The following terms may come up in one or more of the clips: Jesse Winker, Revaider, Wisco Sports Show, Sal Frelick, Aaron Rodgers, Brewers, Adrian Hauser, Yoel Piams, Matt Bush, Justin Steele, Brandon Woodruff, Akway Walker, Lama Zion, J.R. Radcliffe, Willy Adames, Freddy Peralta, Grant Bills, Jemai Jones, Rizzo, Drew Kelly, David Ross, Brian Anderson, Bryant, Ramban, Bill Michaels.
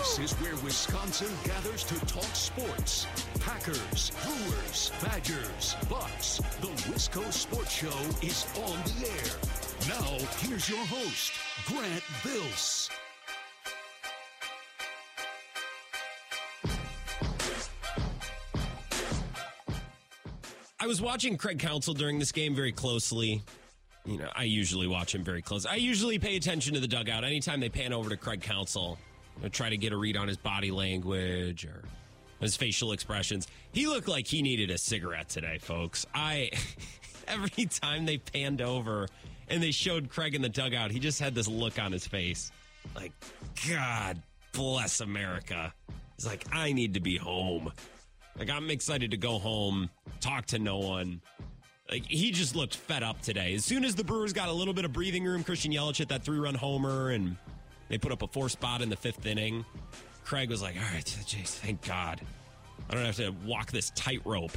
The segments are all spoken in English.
This is where Wisconsin gathers to talk sports. Packers, Brewers, Badgers, Bucks. The Wisco Sports Show is on the air. Now, here's your host, Grant Bills. I was watching Craig Counsell during this game very closely. You know, I usually watch him very close. I usually pay attention to the dugout. Anytime they pan over to Craig Counsell, I try to get a read on his body language or his facial expressions. He looked like he needed a cigarette today, folks. Every time they panned over and they showed Craig in the dugout, he just had this look on his face. Like, God bless America. He's like, I need to be home. Like, I'm excited to go home, talk to no one. Like, he just looked fed up today. As soon as the Brewers got a little bit of breathing room, Christian Yelich hit that 3-run homer, and they put up a 4 spot in the 5th inning. Craig was like, all right, geez, thank God. I don't have to walk this tightrope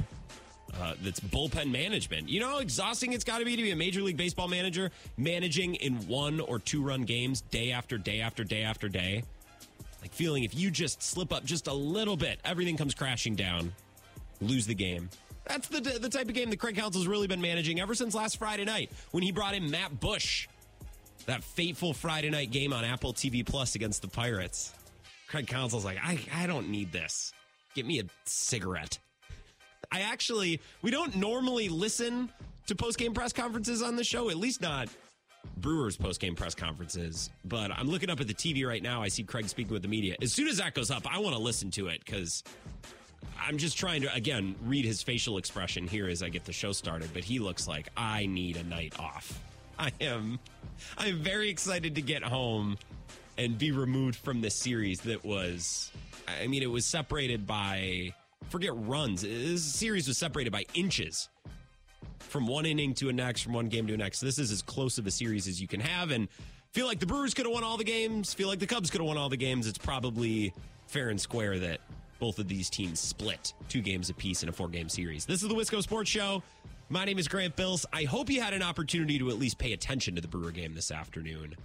that's bullpen management. You know how exhausting it's got to be a Major League Baseball manager managing in 1- or 2-run games day after day after day after day? Like, feeling if you just slip up just a little bit, everything comes crashing down, lose the game. That's the type of game that Craig Counsell's really been managing ever since last Friday night when he brought in Matt Bush. That fateful Friday night game on Apple TV Plus against the Pirates. Craig Counsell's like, I don't need this. Get me a cigarette. We don't normally listen to post-game press conferences on the show, at least not Brewers post-game press conferences, but I'm looking up at the TV right now. I see Craig speaking with the media. As soon as that goes up, I want to listen to it because I'm just trying to, again, read his facial expression here as I get the show started, but he looks like I need a night off. I'm very excited to get home and be removed from this series that was, it was separated by, forget runs. This series was separated by inches. From one inning to the next, from one game to the next. This is as close of a series as you can have, and feel like the Brewers could have won all the games, feel like the Cubs could have won all the games. It's probably fair and square that both of these teams split 2 games apiece in a 4-game series. This is the Wisco Sports Show. My name is Grant Bills. I hope you had an opportunity to at least pay attention to the Brewer game this afternoon.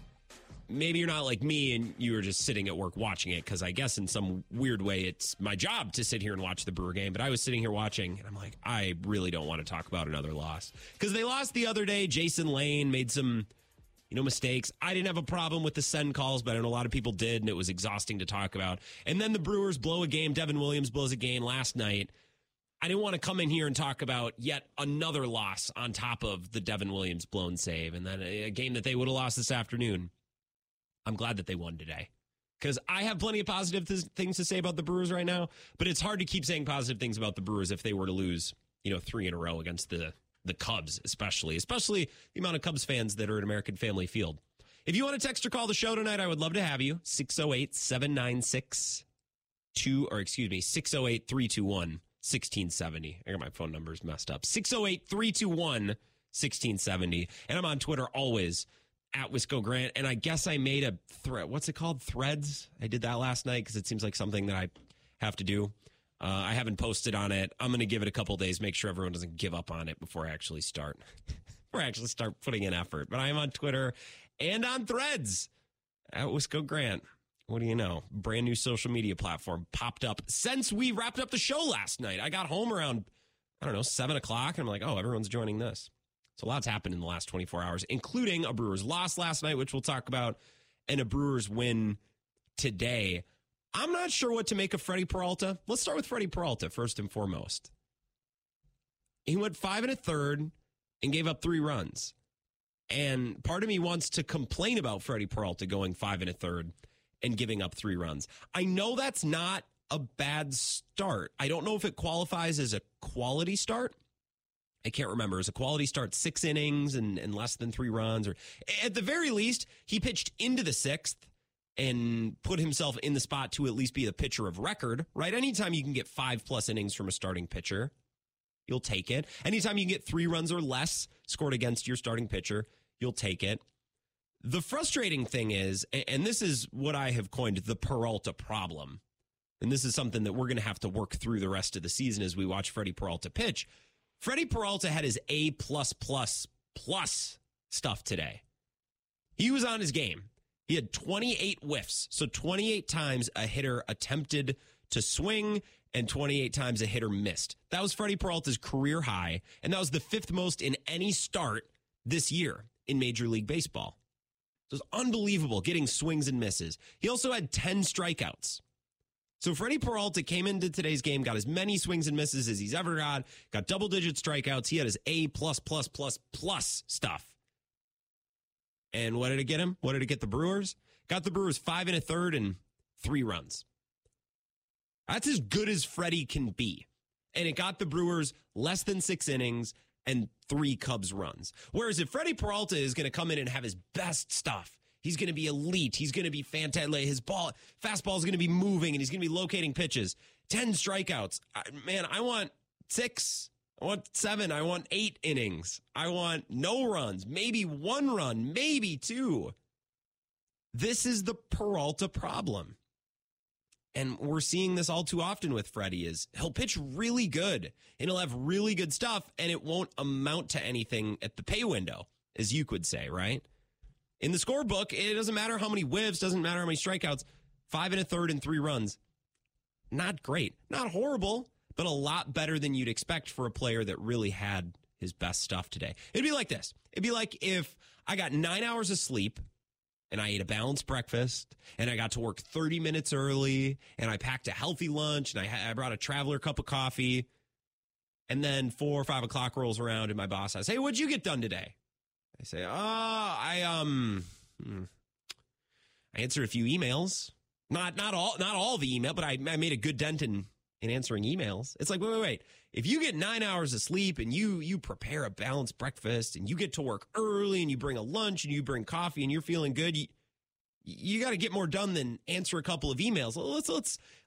Maybe you're not like me and you were just sitting at work watching it, because I guess in some weird way it's my job to sit here and watch the Brewer game. But I was sitting here watching and I'm like, I really don't want to talk about another loss, because they lost the other day. Jason Lane made some, mistakes. I didn't have a problem with the send calls, but I know a lot of people did, and it was exhausting to talk about. And then the Brewers blow a game. Devin Williams blows a game last night. I didn't want to come in here and talk about yet another loss on top of the Devin Williams blown save, and then a game that they would have lost this afternoon. I'm glad that they won today, because I have plenty of positive things to say about the Brewers right now, but it's hard to keep saying positive things about the Brewers if they were to lose, 3 in a row against the Cubs, especially the amount of Cubs fans that are at American Family Field. If you want to text or call the show tonight, I would love to have you. 608-321-1670. I got my phone numbers messed up. 608-321-1670. And I'm on Twitter always at Wisco Grant, and I guess I made a thread. What's it called? Threads. I did that last night because it seems like something that I have to do. I haven't posted on it. I'm going to give it a couple days, make sure everyone doesn't give up on it before I actually start. Putting in effort. But I am on Twitter and on Threads at Wisco Grant. What do you know? Brand new social media platform popped up since we wrapped up the show last night. I got home around, 7:00, and I'm like, oh, everyone's joining this. So a lot's happened in the last 24 hours, including a Brewers loss last night, which we'll talk about, and a Brewers win today. I'm not sure what to make of Freddy Peralta. Let's start with Freddy Peralta first and foremost. He went 5 1/3 and gave up 3 runs. And part of me wants to complain about Freddy Peralta going 5 1/3 and giving up 3 runs. I know that's not a bad start. I don't know if it qualifies as a quality start. I can't remember. It was a quality start, 6 innings and less than 3 runs. Or at the very least, he pitched into the 6th and put himself in the spot to at least be a pitcher of record, right? Anytime you can get 5+ innings from a starting pitcher, you'll take it. Anytime you can get 3 runs or less scored against your starting pitcher, you'll take it. The frustrating thing is, and this is what I have coined the Peralta problem, and this is something that we're going to have to work through the rest of the season as we watch Freddy Peralta pitch. Freddy Peralta had his A+++ stuff today. He was on his game. He had 28 whiffs, so 28 times a hitter attempted to swing and 28 times a hitter missed. That was Freddy Peralta's career high, and that was the fifth most in any start this year in Major League Baseball. It was unbelievable getting swings and misses. He also had 10 strikeouts. So Freddy Peralta came into today's game, got as many swings and misses as he's ever got double-digit strikeouts. He had his A++++ stuff. And what did it get him? What did it get the Brewers? Got the Brewers 5 1/3 and 3 runs. That's as good as Freddy can be. And it got the Brewers less than 6 innings and 3 Cubs runs. Whereas if Freddy Peralta is going to come in and have his best stuff, he's going to be elite. He's going to be fantastic. His fastball is going to be moving, and he's going to be locating pitches. 10 strikeouts. I want 6. I want 7. I want 8 innings. I want no runs, maybe 1 run, maybe 2. This is the Peralta problem. And we're seeing this all too often with Freddie is he'll pitch really good, and he'll have really good stuff, and it won't amount to anything at the pay window, as you could say, right? In the scorebook, it doesn't matter how many whiffs, doesn't matter how many strikeouts, 5 1/3 and 3 runs. Not great, not horrible, but a lot better than you'd expect for a player that really had his best stuff today. It'd be like this. It'd be like if I got 9 hours of sleep and I ate a balanced breakfast and I got to work 30 minutes early and I packed a healthy lunch and I brought a traveler cup of coffee. And then 4 or 5 o'clock rolls around and my boss says, "Hey, what'd you get done today?" I say, I answered a few emails. Not all the email, but I made a good dent in answering emails. It's like, wait. If you get 9 hours of sleep and you prepare a balanced breakfast and you get to work early and you bring a lunch and you bring coffee and you're feeling good, you got to get more done than answer a couple of emails.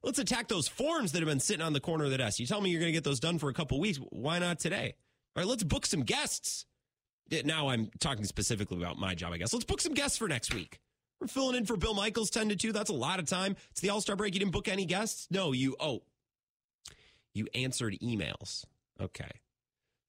Let's attack those forms that have been sitting on the corner of the desk. You tell me you're going to get those done for a couple weeks. Why not today? All right, let's book some guests. Now I'm talking specifically about my job, I guess. Let's book some guests for next week. We're filling in for Bill Michaels 10 to 2. That's a lot of time. It's the All-Star break. You didn't book any guests? No, you answered emails. Okay.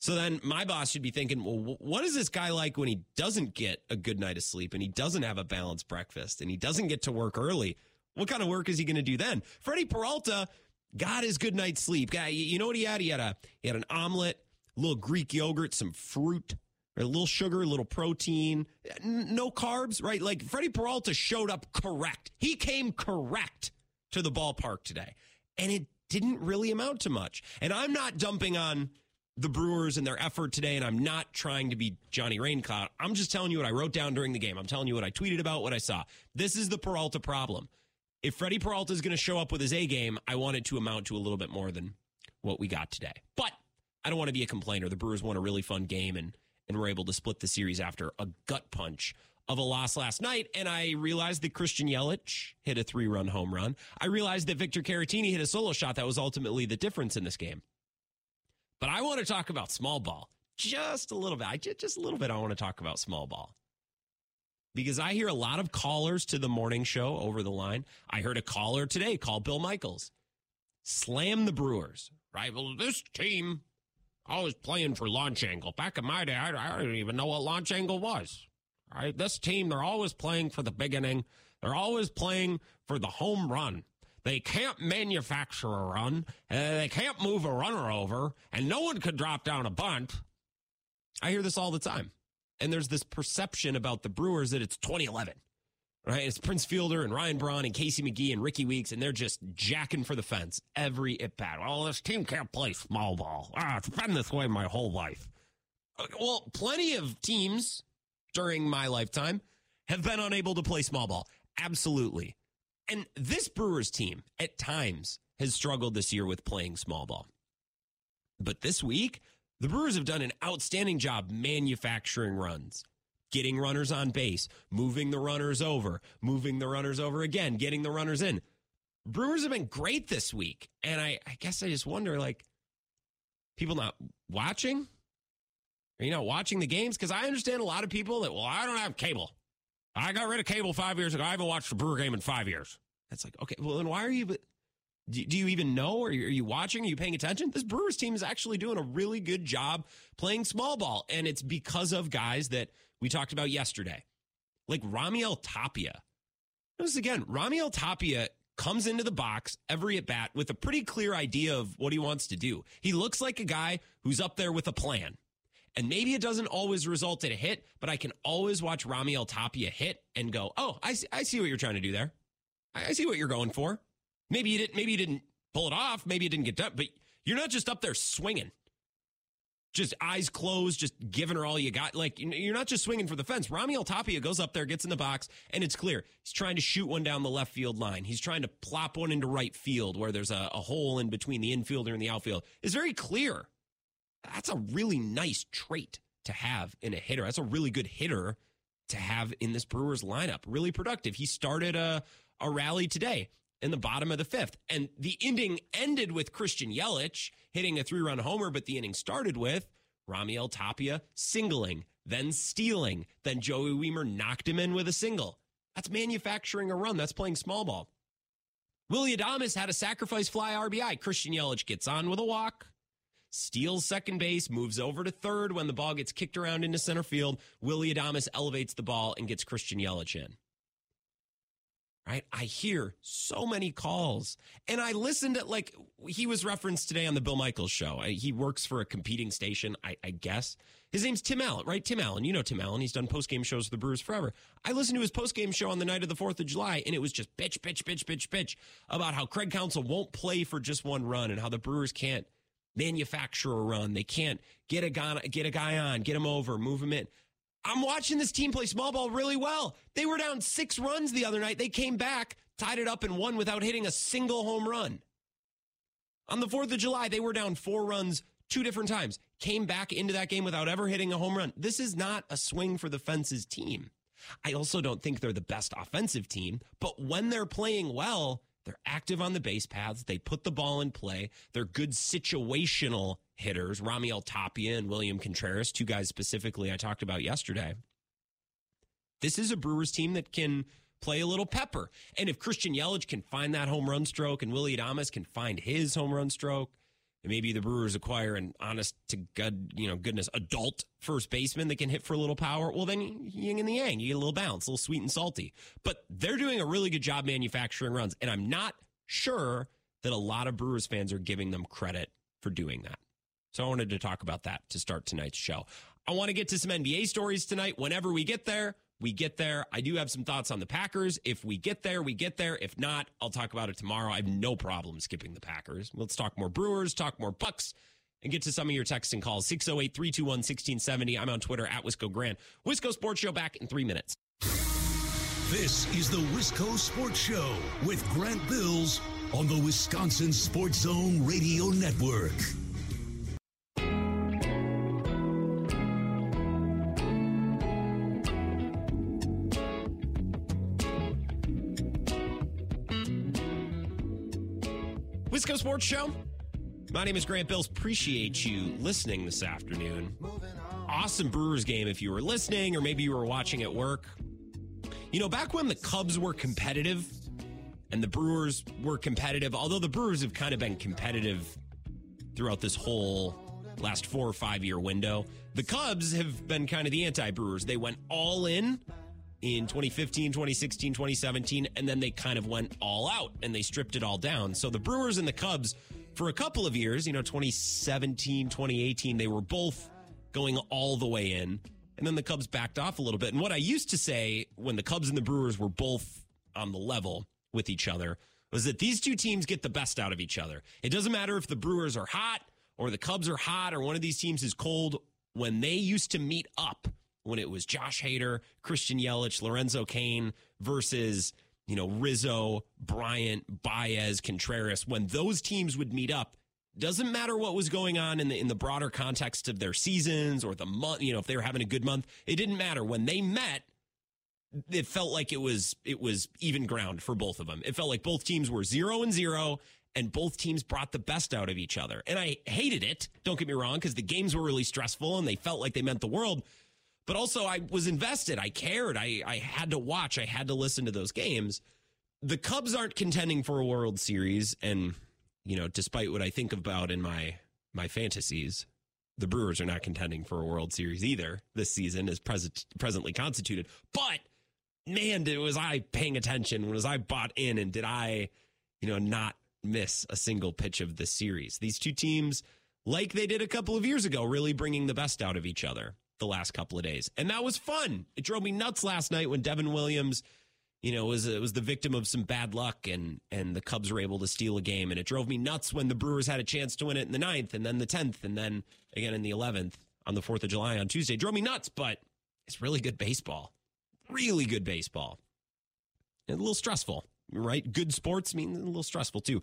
So then my boss should be thinking, well, what is this guy like when he doesn't get a good night of sleep and he doesn't have a balanced breakfast and he doesn't get to work early? What kind of work is he going to do then? Freddy Peralta got his good night's sleep. Guy, you know what he had? He had an omelet, a little Greek yogurt, some fruit, a little sugar, a little protein, no carbs, right? Like Freddy Peralta showed up correct. He came correct to the ballpark today, and it didn't really amount to much. And I'm not dumping on the Brewers and their effort today, and I'm not trying to be Johnny Raincloud. I'm just telling you what I wrote down during the game. I'm telling you what I tweeted about, what I saw. This is the Peralta problem. If Freddy Peralta is going to show up with his A game, I want it to amount to a little bit more than what we got today. But I don't want to be a complainer. The Brewers won a really fun game, and were able to split the series after a gut punch of a loss last night. And I realized that Christian Yelich hit a 3-run home run. I realized that Victor Caratini hit a solo shot. That was ultimately the difference in this game. But I want to talk about small ball just a little bit. I want to talk about small ball because I hear a lot of callers to the morning show over the line. I heard a caller today call Bill Michaels, slam the Brewers, right? Well, this team always playing for launch angle. Back in my day, I didn't even know what launch angle was. All right, this team, they're always playing for the big inning. They're always playing for the home run. They can't manufacture a run. They can't move a runner over, and no one could drop down a bunt. I hear this all the time. And there's this perception about the Brewers that it's 2011, right? It's Prince Fielder and Ryan Braun and Casey McGee and Ricky Weeks, and they're just jacking for the fence every at-bat. Well, this team can't play small ball. It's been this way my whole life. Well, plenty of teams during my lifetime have been unable to play small ball. Absolutely. And this Brewers team at times has struggled this year with playing small ball. But this week, the Brewers have done an outstanding job manufacturing runs, getting runners on base, moving the runners over again, getting the runners in. Brewers have been great this week. And I guess I just wonder, like, people not watching? Are you not watching the games? Because I understand a lot of people that, well, I don't have cable. I got rid of cable 5 years ago. I haven't watched a Brewer game in 5 years. That's like, okay, well, then why are you? Do you even know? Are you watching? Are you paying attention? This Brewers team is actually doing a really good job playing small ball. And it's because of guys that we talked about yesterday, like Raimel Tapia, This again, Raimel Tapia comes into the box every at bat with a pretty clear idea of what he wants to do. He looks like a guy who's up there with a plan. And maybe it doesn't always result in a hit, but I can always watch Raimel Tapia hit and go, oh, I see what you're trying to do there. I see what you're going for. Maybe you didn't pull it off. Maybe it didn't get done, but you're not just up there swinging, just eyes closed, just giving her all you got. Like, you're not just swinging for the fence. Raimel Tapia goes up there, gets in the box, and it's clear. He's trying to shoot one down the left field line. He's trying to plop one into right field where there's a hole in between the infielder and the outfield. It's very clear. That's a really nice trait to have in a hitter. That's a really good hitter to have in this Brewers lineup. Really productive. He started a rally today in the bottom of the fifth. And the inning ended with Christian Yelich hitting a three-run homer, but the inning started with Raimel Tapia singling, then stealing, then Joey Weimer knocked him in with a single. That's manufacturing a run. That's playing small ball. Willy Adames had a sacrifice fly RBI. Christian Yelich gets on with a walk, steals second base, moves over to third when the ball gets kicked around into center field. Willy Adames elevates the ball and gets Christian Yelich in. Right, I hear so many calls, and I listened at, like, he was referenced today on the Bill Michaels show. He works for a competing station, I guess. His name's Tim Allen, right? Tim Allen, you know Tim Allen. He's done postgame shows for the Brewers forever. I listened to his postgame show on the night of the 4th of July, and it was just bitch about how Craig Counsell won't play for just one run and how the Brewers can't manufacture a run. They can't get a guy on, get him over, move him in. I'm watching this team play small ball really well. They were down 6 runs the other night. They came back, tied it up, and won without hitting a single home run. On the 4th of July, they were down 4 runs 2 different times, came back into that game without ever hitting a home run. This is not a swing for the fences team. I also don't think they're the best offensive team, but when they're playing well, they're active on the base paths. They put the ball in play. They're good situational hitters. Raimel Tapia and William Contreras, 2 guys specifically I talked about yesterday. This is a Brewers team that can play a little pepper. And if Christian Yelich can find that home run stroke and Willy Adames can find his home run stroke, and maybe the Brewers acquire an honest to God, goodness, adult first baseman that can hit for a little power, well, then yin and the yang. You get a little bounce, a little sweet and salty. But they're doing a really good job manufacturing runs, and I'm not sure that a lot of Brewers fans are giving them credit for doing that. So I wanted to talk about that to start tonight's show. I want to get to some NBA stories tonight. Whenever we get there, we get there. I do have some thoughts on the Packers. If we get there, we get there. If not, I'll talk about it tomorrow. I have no problem skipping the Packers. Let's talk more Brewers, talk more Bucks, and get to some of your texts and calls. 608-321-1670. I'm on Twitter at Wisco Grand. Wisco Sports Show back in 3 minutes. This is the Wisco Sports Show with Grant Bills on the Wisconsin Sports Zone Radio Network. Wisco Sports Show. My name is Grant Bills. Appreciate you listening this afternoon. Awesome Brewers game if you were listening, or maybe you were watching at work. You know, back when the Cubs were competitive and the Brewers were competitive, although the Brewers have kind of been competitive throughout this whole last 4 or 5 year window, the Cubs have been kind of the anti-Brewers. They went all in 2015, 2016, 2017, and then they kind of went all out and they stripped it all down. So the Brewers and the Cubs for a couple of years, 2017, 2018, they were both going all the way in, and then the Cubs backed off a little bit. And what I used to say when the Cubs and the Brewers were both on the level with each other was that these two teams get the best out of each other. It doesn't matter if the Brewers are hot or the Cubs are hot or one of these teams is cold. When they used to meet up, when it was Josh Hader, Christian Yelich, Lorenzo Cain versus, Rizzo, Bryant, Baez, Contreras, when those teams would meet up, doesn't matter what was going on in the broader context of their seasons or the month, if they were having a good month, it didn't matter. When they met, it felt like it was even ground for both of them. It felt like both teams were 0-0, and both teams brought the best out of each other. And I hated it, don't get me wrong, because the games were really stressful and they felt like they meant the world. But also, I was invested. I cared. I had to watch. I had to listen to those games. The Cubs aren't contending for a World Series. And, despite what I think about in my fantasies, the Brewers are not contending for a World Series either this season as presently constituted. But man, was I paying attention? Was I bought in? And did I, not miss a single pitch of the series? These two teams, like they did a couple of years ago, really bringing the best out of each other the last couple of days. And that was fun. It drove me nuts last night when Devin Williams, was the victim of some bad luck and the Cubs were able to steal a game. And it drove me nuts when the Brewers had a chance to win it in the 9th and then the 10th and then again in the 11th on the 4th of July on Tuesday. It drove me nuts, but it's really good baseball. Really good baseball. And a little stressful, right? Good sports mean a little stressful too.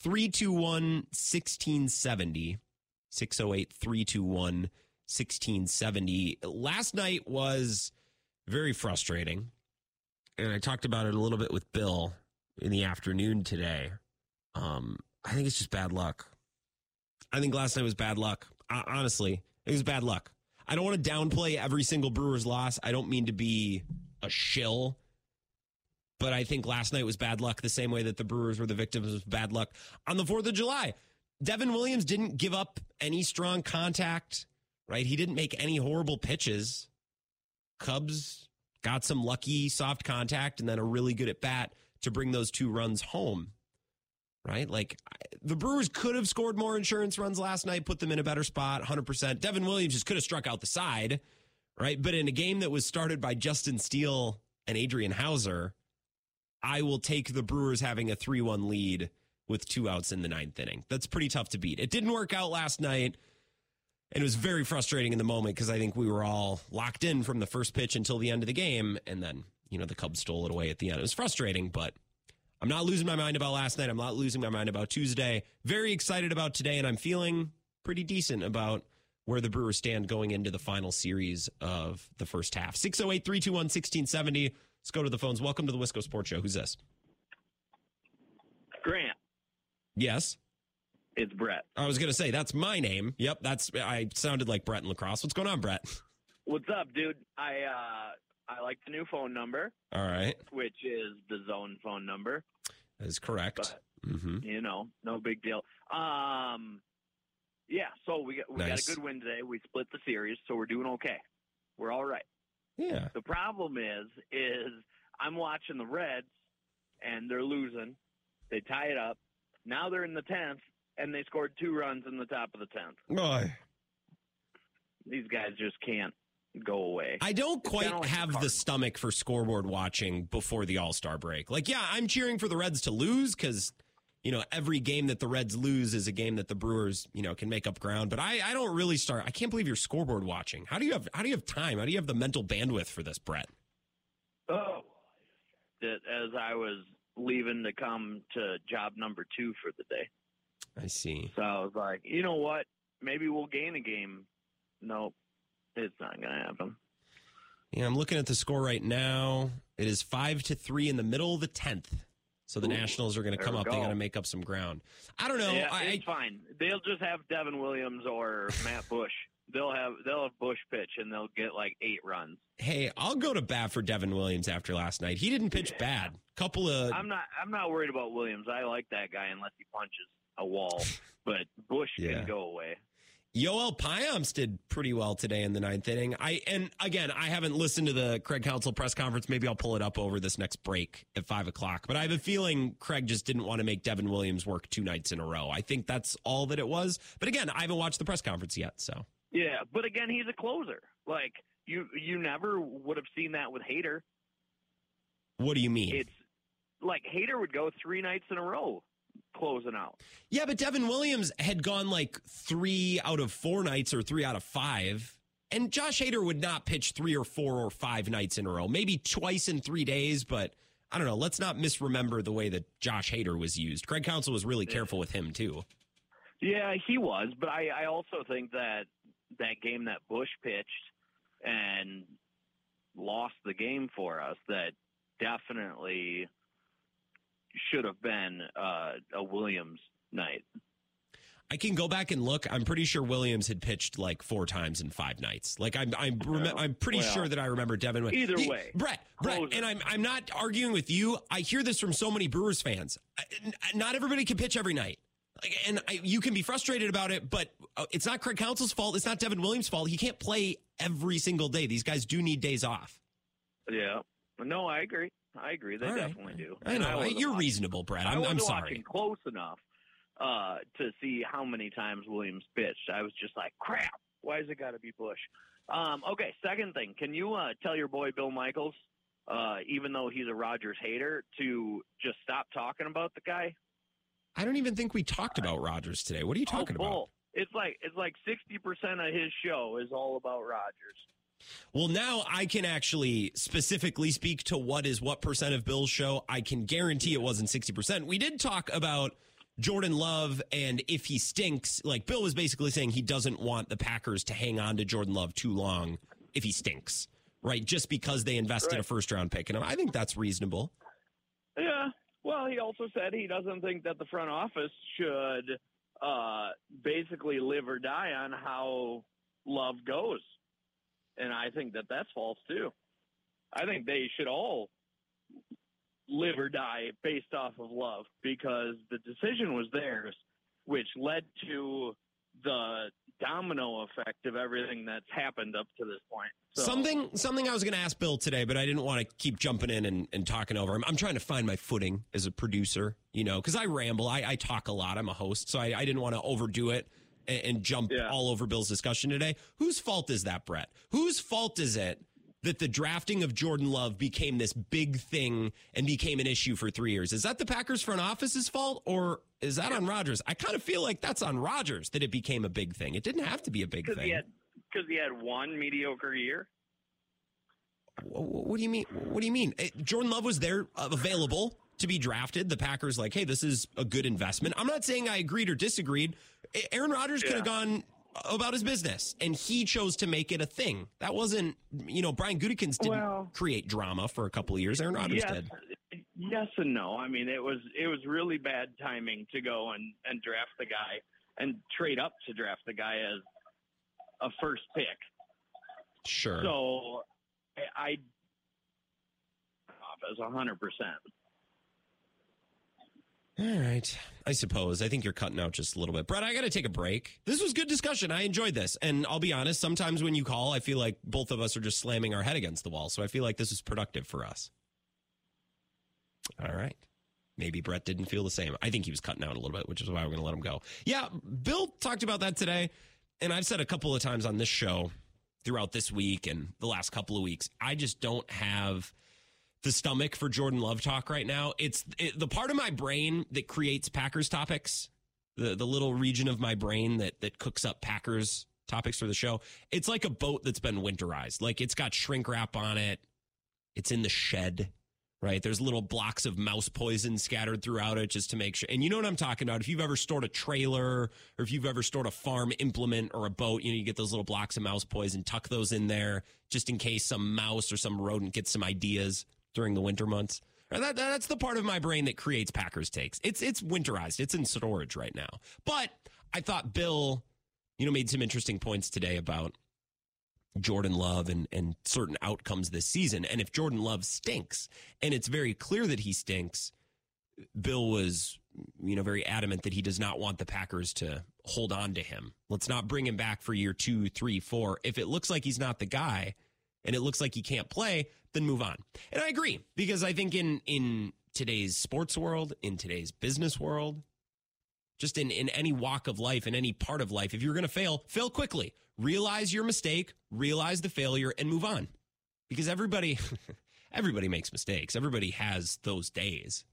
608-321-1670. 608-321-1670. 1670. Last night was very frustrating, and I talked about it a little bit with Bill in the afternoon today. I think it's just bad luck. I think last night was bad luck. Honestly, it was bad luck. I don't want to downplay every single Brewers loss. I don't mean to be a shill, but I think last night was bad luck the same way that the Brewers were the victims of bad luck. On the 4th of July, Devin Williams didn't give up any strong contact. Right, he didn't make any horrible pitches. Cubs got some lucky soft contact and then a really good at bat to bring those two runs home. Right, like the Brewers could have scored more insurance runs last night, put them in a better spot, 100%. Devin Williams just could have struck out the side, right? But in a game that was started by Justin Steele and Adrian Hauser, I will take the Brewers having a 3-1 lead with 2 outs in the 9th inning. That's pretty tough to beat. It didn't work out last night. And it was very frustrating in the moment because I think we were all locked in from the first pitch until the end of the game. And then, the Cubs stole it away at the end. It was frustrating, but I'm not losing my mind about last night. I'm not losing my mind about Tuesday. Very excited about today, and I'm feeling pretty decent about where the Brewers stand going into the final series of the first half. 608-321-1670. Let's go to the phones. Welcome to the Wisco Sports Show. Who's this? Grant. Yes. It's Brett. I was going to say, that's my name. Yep, I sounded like Brett in lacrosse. What's going on, Brett? What's up, dude? I like the new phone number. All right. Which is the zone phone number. That is correct. But, no big deal. Yeah, so we got a good win today. We split the series, so we're doing okay. We're all right. Yeah. The problem is I'm watching the Reds, and they're losing. They tie it up. Now they're in the 10th. And they scored 2 runs in the top of the 10th. Boy. These guys just can't go away. I don't quite have the stomach for scoreboard watching before the All-Star break. Like, yeah, I'm cheering for the Reds to lose because, every game that the Reds lose is a game that the Brewers, can make up ground. But I don't really I can't believe you're scoreboard watching. How do you have time? How do you have the mental bandwidth for this, Brett? Oh, as I was leaving to come to job number 2 for the day. I see. So I was like, you know what? Maybe we'll gain a game. Nope. It's not going to happen. Yeah, I'm looking at the score right now. It is 5-3 in the middle of the 10th. So the Nationals are going to come up. They got to make up some ground. I don't know. Yeah, it's fine. They'll just have Devin Williams or Matt Bush. They'll have Bush pitch, and they'll get like 8 runs. Hey, I'll go to bat for Devin Williams after last night. He didn't pitch bad. I'm not worried about Williams. I like that guy unless he punches a wall, but Bush can go away. Yoel Piams did pretty well today in the 9th inning. I haven't listened to the Craig Counsell press conference. Maybe I'll pull it up over this next break at 5:00. But I have a feeling Craig just didn't want to make Devin Williams work 2 nights in a row. I think that's all that it was. But again, I haven't watched the press conference yet. So yeah, but again, he's a closer. Like you never would have seen that with Hader. What do you mean? It's like Hader would go 3 nights in a row closing out. Yeah, but Devin Williams had gone like 3 out of 4 nights or 3 out of 5. And Josh Hader would not pitch 3 or 4 or 5 nights in a row, maybe twice in 3 days. But I don't know. Let's not misremember the way that Josh Hader was used. Craig Counsell was really careful with him, too. Yeah, he was. But I also think that that game that Bush pitched and lost the game for us, that definitely should have been a Williams night. I can go back and look. I'm pretty sure Williams had pitched like 4 times in 5 nights. Like I'm pretty sure that I remember Devin. Either way, Brett, closer. And I'm not arguing with you. I hear this from so many Brewers fans. Not everybody can pitch every night, and you can be frustrated about it. But it's not Craig Counsell's fault. It's not Devin Williams' fault. He can't play every single day. These guys do need days off. Yeah. No, I agree. They definitely do. I know. You're reasonable, Brad. I'm sorry. I wasn't watching close enough to see how many times Williams pitched. I was just like, crap, why has it got to be Bush? Okay, second thing. Can you tell your boy Bill Michaels, even though he's a Rodgers hater, to just stop talking about the guy? I don't even think we talked about Rodgers today. What are you talking about? It's like 60% of his show is all about Rodgers. Well, now I can actually specifically speak to what is what percent of Bill's show. I can guarantee it wasn't 60%. We did talk about Jordan Love and if he stinks. Like, Bill was basically saying he doesn't want the Packers to hang on to Jordan Love too long if he stinks, right? Just because they invested a first-round pick in him. I think that's reasonable. Yeah. Well, he also said he doesn't think that the front office should basically live or die on how Love goes. And I think that that's false, too. I think they should all live or die based off of Love because the decision was theirs, which led to the domino effect of everything that's happened up to this point. So, something I was going to ask Bill today, but I didn't want to keep jumping in and talking over him. I'm trying to find my footing as a producer, because I ramble. I talk a lot. I'm a host, so I didn't want to overdo it and jump all over Bill's discussion today. Whose fault is that, Brett? Whose fault is it that the drafting of Jordan Love became this big thing and became an issue for 3 years? Is that the Packers front office's fault, or is that on Rodgers? I kind of feel like that's on Rodgers that it became a big thing. It didn't have to be a big thing. Because he had one mediocre year. What do you mean? Jordan Love was there available to be drafted. The Packers like, hey, this is a good investment. I'm not saying I agreed or disagreed. Aaron Rodgers could have gone about his business, and he chose to make it a thing. That wasn't, Brian Gutekunst didn't create drama for a couple of years. Aaron Rodgers did. Yes and no. I mean, it was really bad timing to go and draft the guy and trade up to draft the guy as a first pick. Sure. So I as 100%. All right. I suppose. I think you're cutting out just a little bit. Brett, I got to take a break. This was good discussion. I enjoyed this. And I'll be honest, sometimes when you call, I feel like both of us are just slamming our head against the wall. So I feel like this is productive for us. All right. Maybe Brett didn't feel the same. I think he was cutting out a little bit, which is why we're going to let him go. Yeah, Bill talked about that today. And I've said a couple of times on this show throughout this week and the last couple of weeks, I just don't have the stomach for Jordan Love talk right now. It's the part of my brain that creates Packers topics, the little region of my brain that cooks up Packers topics for the show. It's like a boat that's been winterized. Like, it's got shrink wrap on it. It's in the shed, right? There's little blocks of mouse poison scattered throughout it just to make sure. And you know what I'm talking about. If you've ever stored a trailer, or if you've ever stored a farm implement or a boat, you get those little blocks of mouse poison, tuck those in there just in case some mouse or some rodent gets some ideas during the winter months. That's the part of my brain that creates Packers takes. It's winterized. It's in storage right now. But I thought Bill, made some interesting points today about Jordan Love and certain outcomes this season. And if Jordan Love stinks, and it's very clear that he stinks, Bill was, very adamant that he does not want the Packers to hold on to him. Let's not bring him back for year 2, 3, 4. If it looks like he's not the guy, and it looks like he can't play, then move on. And I agree, because I think in today's sports world, in today's business world, just in any walk of life, in any part of life, if you're going to fail, fail quickly. Realize your mistake, realize the failure, and move on. Because everybody makes mistakes. Everybody has those days.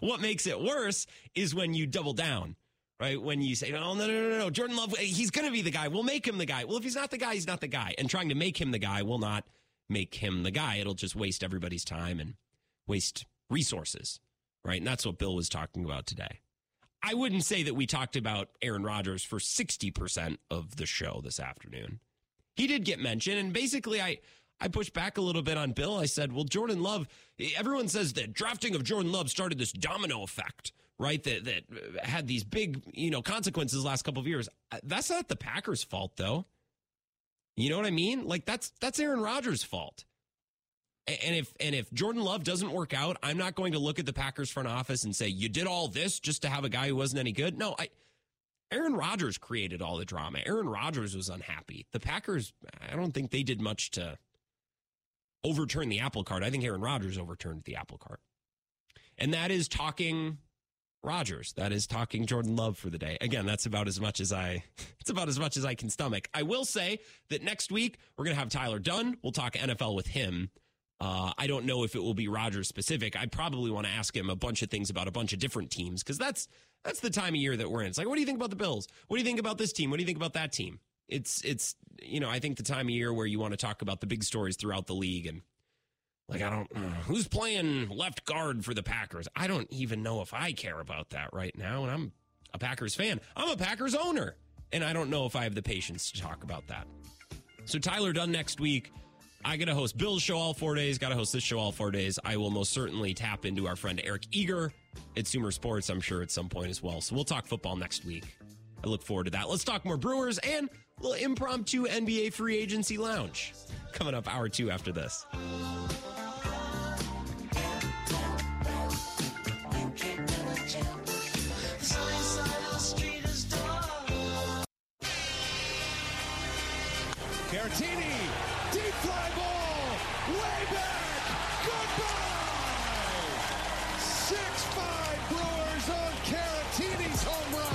What makes it worse is when you double down. Right? When you say, oh, no, Jordan Love, he's going to be the guy. We'll make him the guy. Well, if he's not the guy, he's not the guy. And trying to make him the guy will not make him the guy. It'll just waste everybody's time and waste resources. Right? And that's what Bill was talking about today. I wouldn't say that we talked about Aaron Rodgers for 60% of the show this afternoon. He did get mentioned. And basically, I pushed back a little bit on Bill. I said, well, Jordan Love, everyone says that drafting of Jordan Love started this domino effect, right? That had these big, consequences the last couple of years. That's not the Packers' fault, though. You know what I mean? Like, that's Aaron Rodgers' fault. And if Jordan Love doesn't work out, I'm not going to look at the Packers' front office and say, you did all this just to have a guy who wasn't any good. No, Aaron Rodgers created all the drama. Aaron Rodgers was unhappy. The Packers, I don't think they did much to overturn the apple cart. I think Aaron Rodgers overturned the apple cart. And that is talking Rodgers. That is talking Jordan Love for the day. Again, that's about as much as I can stomach. I will say that next week we're going to have Tyler Dunne. We'll talk NFL with him. I don't know if it will be Rodgers specific. I probably want to ask him a bunch of things about a bunch of different teams, because that's the time of year that we're in. It's like, what do you think about the Bills? What do you think about this team? What do you think about that team? It's you know, I think the time of year where you want to talk about the big stories throughout the league. And like, I don't know who's playing left guard for the Packers. I don't even know if I care about that right now. And I'm a Packers fan. I'm a Packers owner. And I don't know if I have the patience to talk about that. So Tyler Dunne next week. I got to host Bill's show all 4 days. Got to host this show all 4 days. I will most certainly tap into our friend Eric Eager at Sumer Sports, I'm sure, at some point as well. So we'll talk football next week. I look forward to that. Let's talk more Brewers and a little impromptu NBA free agency lounge coming up hour two after this. Caratini, deep fly ball, way back, goodbye! 6-5 Brewers on Caratini's home run.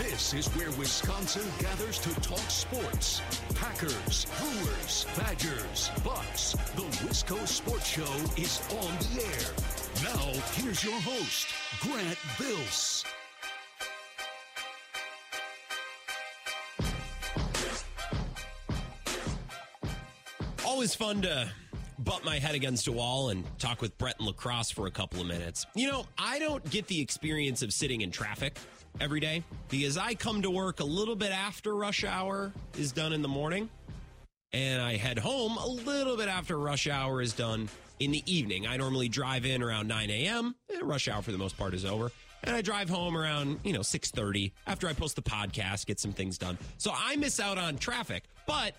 This is where Wisconsin gathers to talk sports. Packers, Brewers, Badgers, Bucks. The Wisco Sports Show is on the air. Now, here's your host, Grant Bills. Always fun to butt my head against a wall and talk with Brett and lacrosse for a couple of minutes. You know, I don't get the experience of sitting in traffic every day because I come to work a little bit after rush hour is done in the morning, and I head home a little bit after rush hour is done in the evening. I normally drive in around 9 a.m. Rush hour for the most part is over. And I drive home around, 6:30 after I post the podcast, get some things done. So I miss out on traffic, but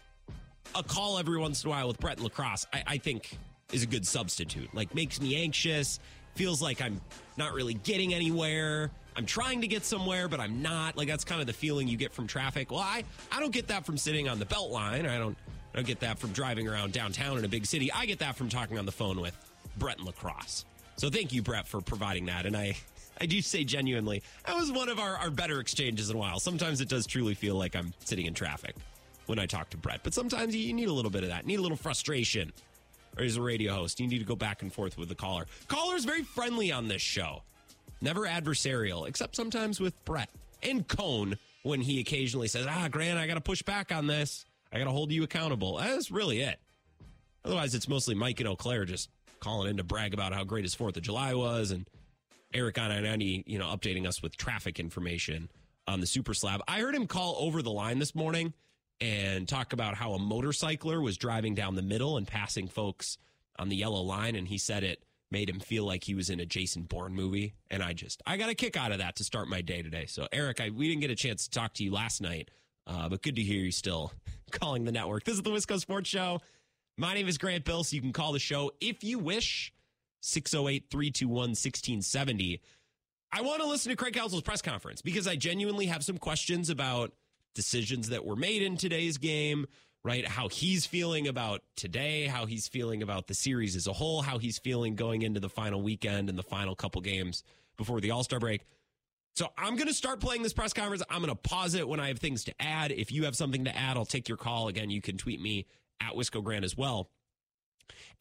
a call every once in a while with Brett and lacrosse, I think, is a good substitute. Like, makes me anxious, feels like I'm not really getting anywhere. I'm trying to get somewhere, but I'm not. Like, that's kind of the feeling you get from traffic. Well, I don't get that from sitting on the Beltline. I don't get that from driving around downtown in a big city. I get that from talking on the phone with Brett and lacrosse. So thank you, Brett, for providing that. And I do say genuinely, that was one of our better exchanges in a while. Sometimes it does truly feel like I'm sitting in traffic when I talk to Brett, but sometimes you need a little bit of that, need a little frustration. Or as a radio host, you need to go back and forth with the caller. Caller's very friendly on this show, never adversarial, except sometimes with Brett and Cone when he occasionally says, Grant, I got to push back on this. I got to hold you accountable. That's really it. Otherwise, it's mostly Mike and Eau Claire just calling in to brag about how great his 4th of July was, and Eric on I-90, updating us with traffic information on the Super Slab. I heard him call over the line this morning and talk about how a motorcycler was driving down the middle and passing folks on the yellow line, and he said it made him feel like he was in a Jason Bourne movie, and I got a kick out of that to start my day today. So, Eric, we didn't get a chance to talk to you last night, but good to hear you still calling the network. This is the Wisco Sports Show. My name is Grant Bill, so you can call the show if you wish, 608-321-1670. I want to listen to Craig Counsell's press conference because I genuinely have some questions about decisions that were made in today's game, right? How he's feeling about today, how he's feeling about the series as a whole, how he's feeling going into the final weekend and the final couple games before the All-Star break. So I'm going to start playing this press conference. I'm going to pause it when I have things to add. If you have something to add, I'll take your call. Again, you can tweet me at Wisco Grant as well.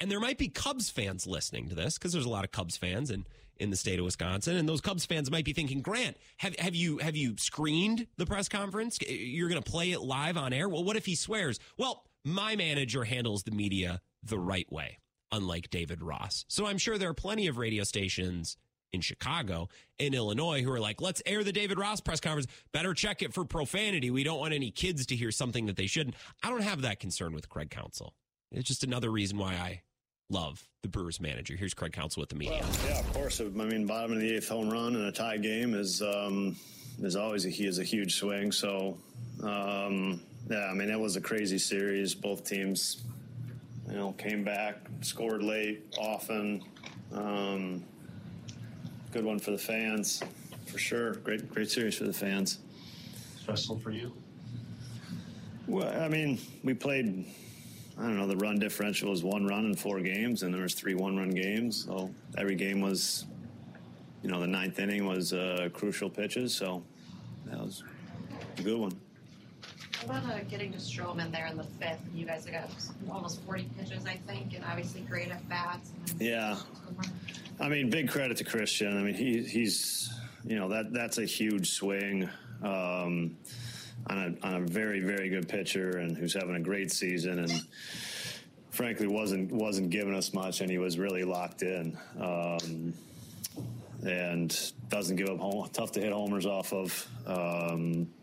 And there might be Cubs fans listening to this because there's a lot of Cubs fans in the state of Wisconsin. And those Cubs fans might be thinking, Grant, have you screened the press conference? You're going to play it live on air? Well, what if he swears? Well, my manager handles the media the right way, unlike David Ross. So I'm sure there are plenty of radio stations in Chicago, in Illinois, who are like, let's air the David Ross press conference. Better check it for profanity. We don't want any kids to hear something that they shouldn't. I don't have that concern with Craig Counsell. It's just another reason why I love the Brewers manager. Here's Craig Counsell with the media. Well, yeah, of course. I mean, bottom of the eighth home run in a tie game is always a huge swing. So, that was a crazy series. Both teams, came back, scored late often. Good one for the fans, for sure. Great series for the fans. Stressful for you? Well, we played I don't know, the run differential was 1 run in 4 games, and there was 3 one-run games. So every game was, you know, the 9th inning was crucial pitches. So that was a good one. What about getting to Stroman there in the 5th? You guys have got almost 40 pitches, I think, and obviously great at bats. Yeah. I mean, big credit to Christian. I mean, he's, you know, that's a huge swing on a very, very good pitcher, and who's having a great season, and frankly wasn't giving us much, and he was really locked in, and doesn't give up home, tough to hit homers off of.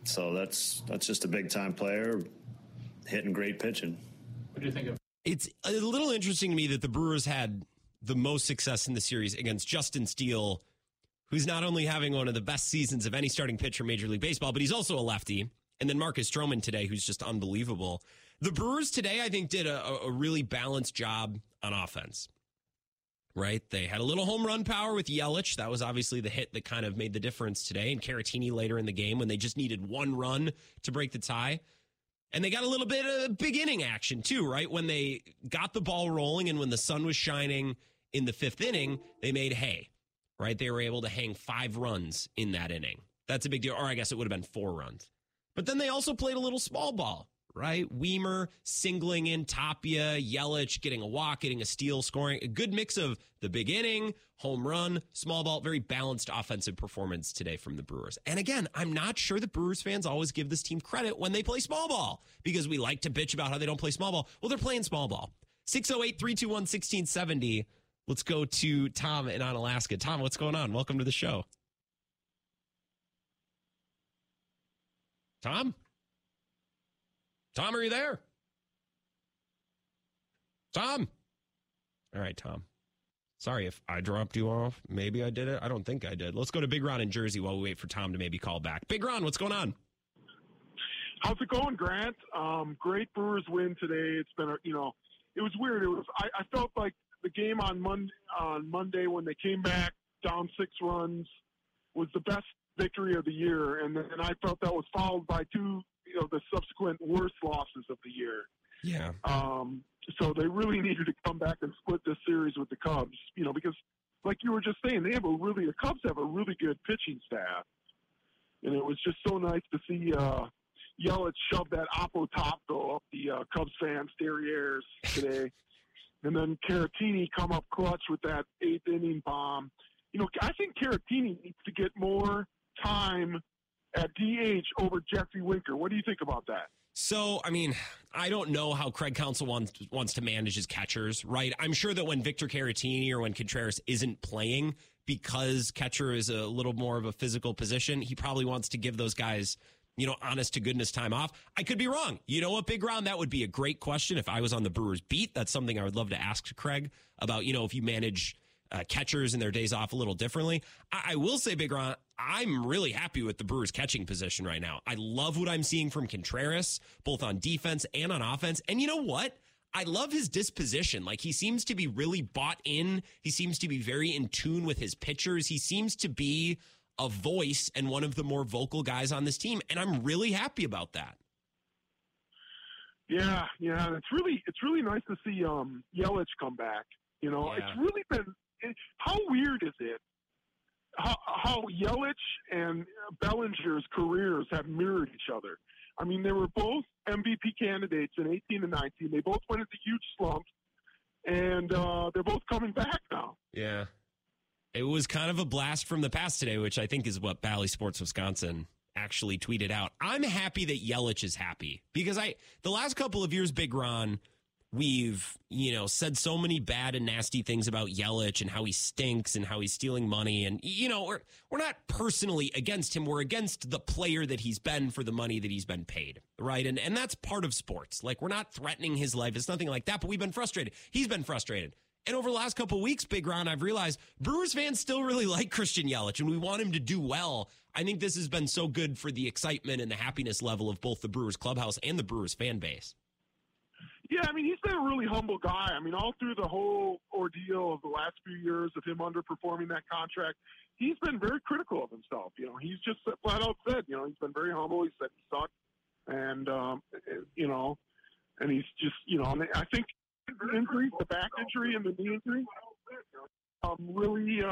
So that's just a big time player hitting great pitching. What do you think of? It's a little interesting to me that the Brewers had the most success in the series against Justin Steele, who's not only having one of the best seasons of any starting pitcher in Major League Baseball, but he's also a lefty. And then Marcus Stroman today, who's just unbelievable. The Brewers today, I think, did a really balanced job on offense, right? They had a little home run power with Yelich. That was obviously the hit that kind of made the difference today. And Caratini later in the game when they just needed 1 run to break the tie. And they got a little bit of beginning action too, right? When they got the ball rolling and when the sun was shining in the 5th inning, they made hay, right? They were able to hang 5 runs in that inning. That's a big deal. Or I guess it would have been 4 runs. But then they also played a little small ball, right? Weimer singling in Tapia, Yelich getting a walk, getting a steal, scoring. A good mix of the big inning, home run, small ball, very balanced offensive performance today from the Brewers. And again, I'm not sure that Brewers fans always give this team credit when they play small ball, because we like to bitch about how they don't play small ball. Well, they're playing small ball. 608-321-1670. Let's go to Tom in Onalaska. Tom, what's going on? Welcome to the show. Tom? Tom, are you there? Tom? All right, Tom. Sorry if I dropped you off. Maybe I did it. I don't think I did. Let's go to Big Ron in Jersey while we wait for Tom to maybe call back. Big Ron, what's going on? How's it going, Grant? Great Brewers win today. It's been, it was weird. It was. I felt like the game on Monday when they came back down 6 runs was the best victory of the year, and I felt that was followed by 2 of the subsequent worst losses of the year. Yeah. So they really needed to come back and split this series with the Cubs, because like you were just saying, the Cubs have a really good pitching staff, and it was just so nice to see Yelich shove that Oppo top though up the Cubs fans' derrieres today. And then Caratini come up clutch with that 8th inning bomb. I think Caratini needs to get more time at DH over Jesse Winker. What do you think about that? So, I mean, I don't know how Craig Counsell wants to manage his catchers, right? I'm sure that when Victor Caratini or when Contreras isn't playing, because catcher is a little more of a physical position, he probably wants to give those guys honest to goodness time off. I could be wrong. You know what, Big Ron? That would be a great question if I was on the Brewers beat. That's something I would love to ask Craig about, if you manage catchers and their days off a little differently. I will say, Big Ron, I'm really happy with the Brewers catching position right now. I love what I'm seeing from Contreras, both on defense and on offense. And you know what? I love his disposition. Like, he seems to be really bought in. He seems to be very in tune with his pitchers. He seems to be a voice and one of the more vocal guys on this team. And I'm really happy about that. Yeah. It's really nice to see Yelich come back. It's really been, how weird is it how Yelich and Bellinger's careers have mirrored each other? I mean, they were both MVP candidates in 18 and 19. They both went into huge slumps, and they're both coming back now. Yeah. It was kind of a blast from the past today, which I think is what Bally Sports Wisconsin actually tweeted out. I'm happy that Yelich is happy, because the last couple of years, Big Ron, we've, said so many bad and nasty things about Yelich and how he stinks and how he's stealing money. And, we're not personally against him. We're against the player that he's been for the money that he's been paid, right? And that's part of sports. Like, we're not threatening his life. It's nothing like that, but we've been frustrated. He's been frustrated. And over the last couple of weeks, Big Ron, I've realized Brewers fans still really like Christian Yelich, and we want him to do well. I think this has been so good for the excitement and the happiness level of both the Brewers clubhouse and the Brewers fan base. Yeah, I mean, he's been a really humble guy. I mean, all through the whole ordeal of the last few years of him underperforming that contract, he's been very critical of himself. He's just flat out said, he's been very humble. He said he sucked. And, And he's just, you know, I think the injury, the back injury and the knee injury, really,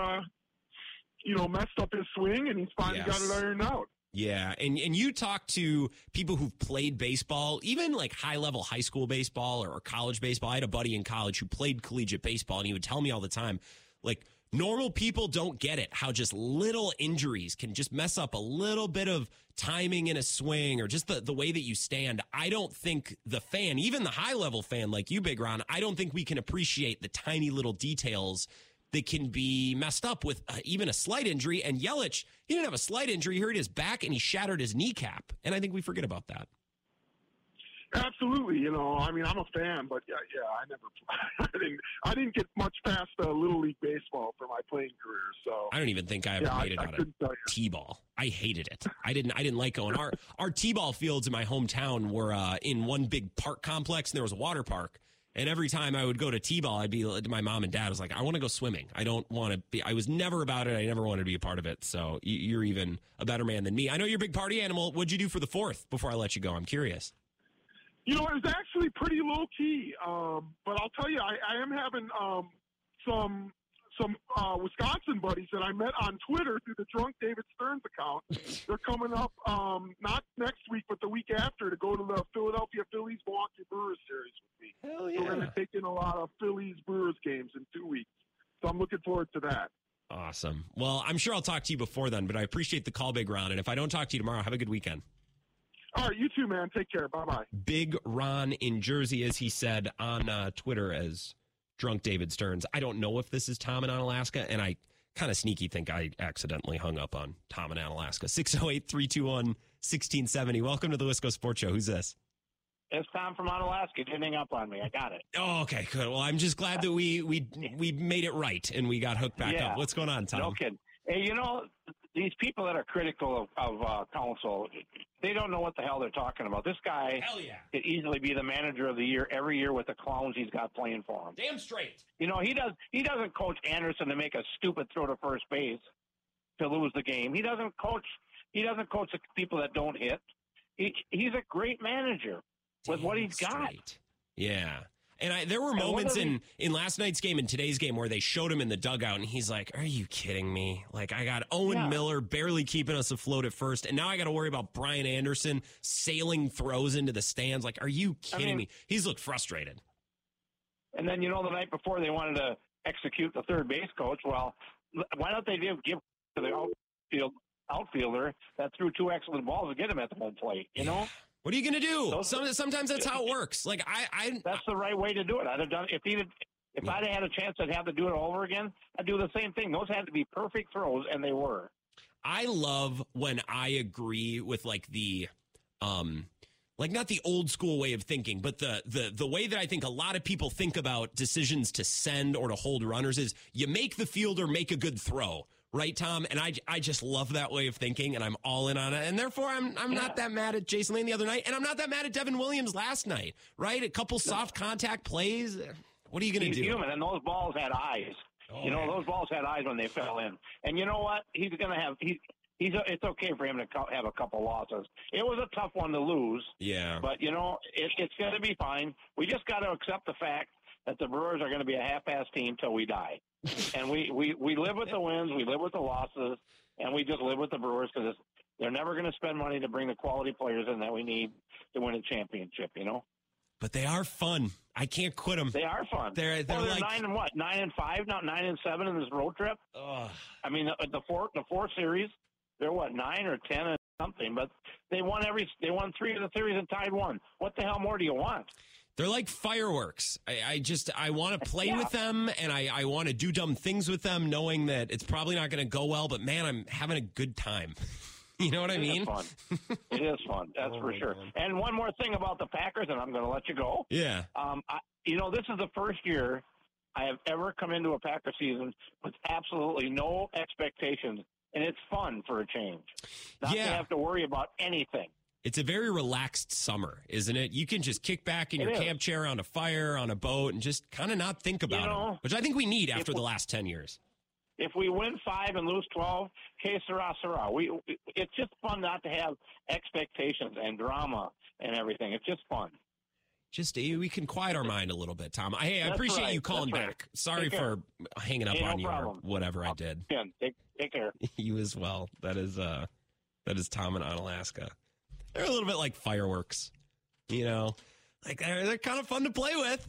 you know, messed up his swing, and he's finally got it ironed out. Yeah, and you talk to people who've played baseball, even like high-level high school baseball or college baseball. I had a buddy in college who played collegiate baseball, and he would tell me all the time, like, normal people don't get it, how just little injuries can just mess up a little bit of timing in a swing or just the way that you stand. I don't think the fan, even the high-level fan like you, Big Ron, I don't think we can appreciate the tiny little details that can be messed up with even a slight injury. And Yelich, he didn't have a slight injury. He hurt his back and he shattered his kneecap. And I think we forget about that. Absolutely. You know, I mean, I'm a fan, but yeah, I didn't get much past Little League Baseball for my playing career. So I don't even think I ever made it out of T-ball. I hated it. I didn't like going. Our T-ball fields in my hometown were in one big park complex, and there was a water park. And every time I would go to T-ball, I'd be like, my mom and dad was like, I want to go swimming. I don't want to be, I was never about it. I never wanted to be a part of it. So you're even a better man than me. I know you're a big party animal. What'd you do for the 4th before I let you go? I'm curious. You know, it was actually pretty low key. But I'll tell you, I am having, some Wisconsin buddies that I met on Twitter through the Drunk David Stearns account. They're coming up not next week, but the week after to go to the Philadelphia Phillies-Milwaukee Brewers series with me. Hell yeah. So we're going to take in a lot of Phillies-Brewers games in 2 weeks. So I'm looking forward to that. Awesome. Well, I'm sure I'll talk to you before then, but I appreciate the call, Big Ron. And if I don't talk to you tomorrow, have a good weekend. All right, you too, man. Take care. Bye-bye. Big Ron in Jersey, as he said on Twitter as Drunk David Stearns. I don't know if this is Tom in Onalaska, and I kind of sneaky think I accidentally hung up on Tom in Onalaska. 608-321-1670. Welcome to the Wisco Sports Show. Who's this? It's Tom from Onalaska. You didn't hang up on me. I got it. Oh, okay, good. Well, I'm just glad that we made it right and we got hooked back up. What's going on, Tom? No kidding. Hey, you know, these people that are critical of Counsell, they don't know what the hell they're talking about. This guy could easily be the manager of the year every year with the clowns he's got playing for him. Damn straight. You know, he doesn't coach Anderson to make a stupid throw to first base to lose the game. He doesn't coach the people that don't hit. He's a great manager with what he's got. Yeah. And there were moments in last night's game and today's game where they showed him in the dugout, and he's like, are you kidding me? Like, I got Owen Miller barely keeping us afloat at first, and now I got to worry about Brian Anderson sailing throws into the stands. Like, are you kidding me? He's looked frustrated. And then, you know, the night before they wanted to execute the third base coach. Well, why don't they give to the outfielder that threw two excellent balls to get him at the home plate, you know? What are you going to do? Sometimes that's how it works. Like that's the right way to do it. I'd have done if I'd had a chance, I'd have to do it all over again. I'd do the same thing. Those had to be perfect throws, and they were. I love when I agree with like the, like not the old school way of thinking, but the way that I think a lot of people think about decisions to send or to hold runners is you make the fielder make a good throw. Right, Tom? And I just love that way of thinking, and I'm all in on it. And therefore, I'm not that mad at Jason Lane the other night, and I'm not that mad at Devin Williams last night, right? A couple soft contact plays. What are you going to do? He's human, and those balls had eyes. Oh, you know, those balls had eyes when they fell in. And you know what? He's going to have it's okay for him to have a couple losses. It was a tough one to lose. Yeah. But, you know, it's going to be fine. We just got to accept the fact that the Brewers are going to be a half-assed team till we die. And we live with the wins, we live with the losses, and we just live with the Brewers because they're never going to spend money to bring the quality players in that we need to win a championship, you know? But they are fun. I can't quit them. They are fun. They're like 9-5 now, 9-7 in this road trip. I mean, the four series, they're 9 or 10 and something, but they won 3 of the series and tied 1. What the hell more do you want? They're like fireworks. I want to play with them, and I want to do dumb things with them, knowing that it's probably not going to go well, but, man, I'm having a good time. You know what I mean? It is fun. That's for sure. Man. And one more thing about the Packers, and I'm going to let you go. Yeah. You know, this is the first year I have ever come into a Packer season with absolutely no expectations, and it's fun for a change. Not to have to worry about anything. It's a very relaxed summer, isn't it? You can just kick back in your camp chair around a fire, on a boat, and just kind of not think about it, which I think we need after the last 10 years. If we win 5 and lose 12, que sera, sera. It's just fun not to have expectations and drama and everything. It's just fun. Just we can quiet our mind a little bit, Tom. Hey, I appreciate you calling back. Sorry for hanging up on you or whatever I did. Yeah, take care. You as well. That is Tom and Onalaska. They're a little bit like fireworks, you know, like they're kind of fun to play with.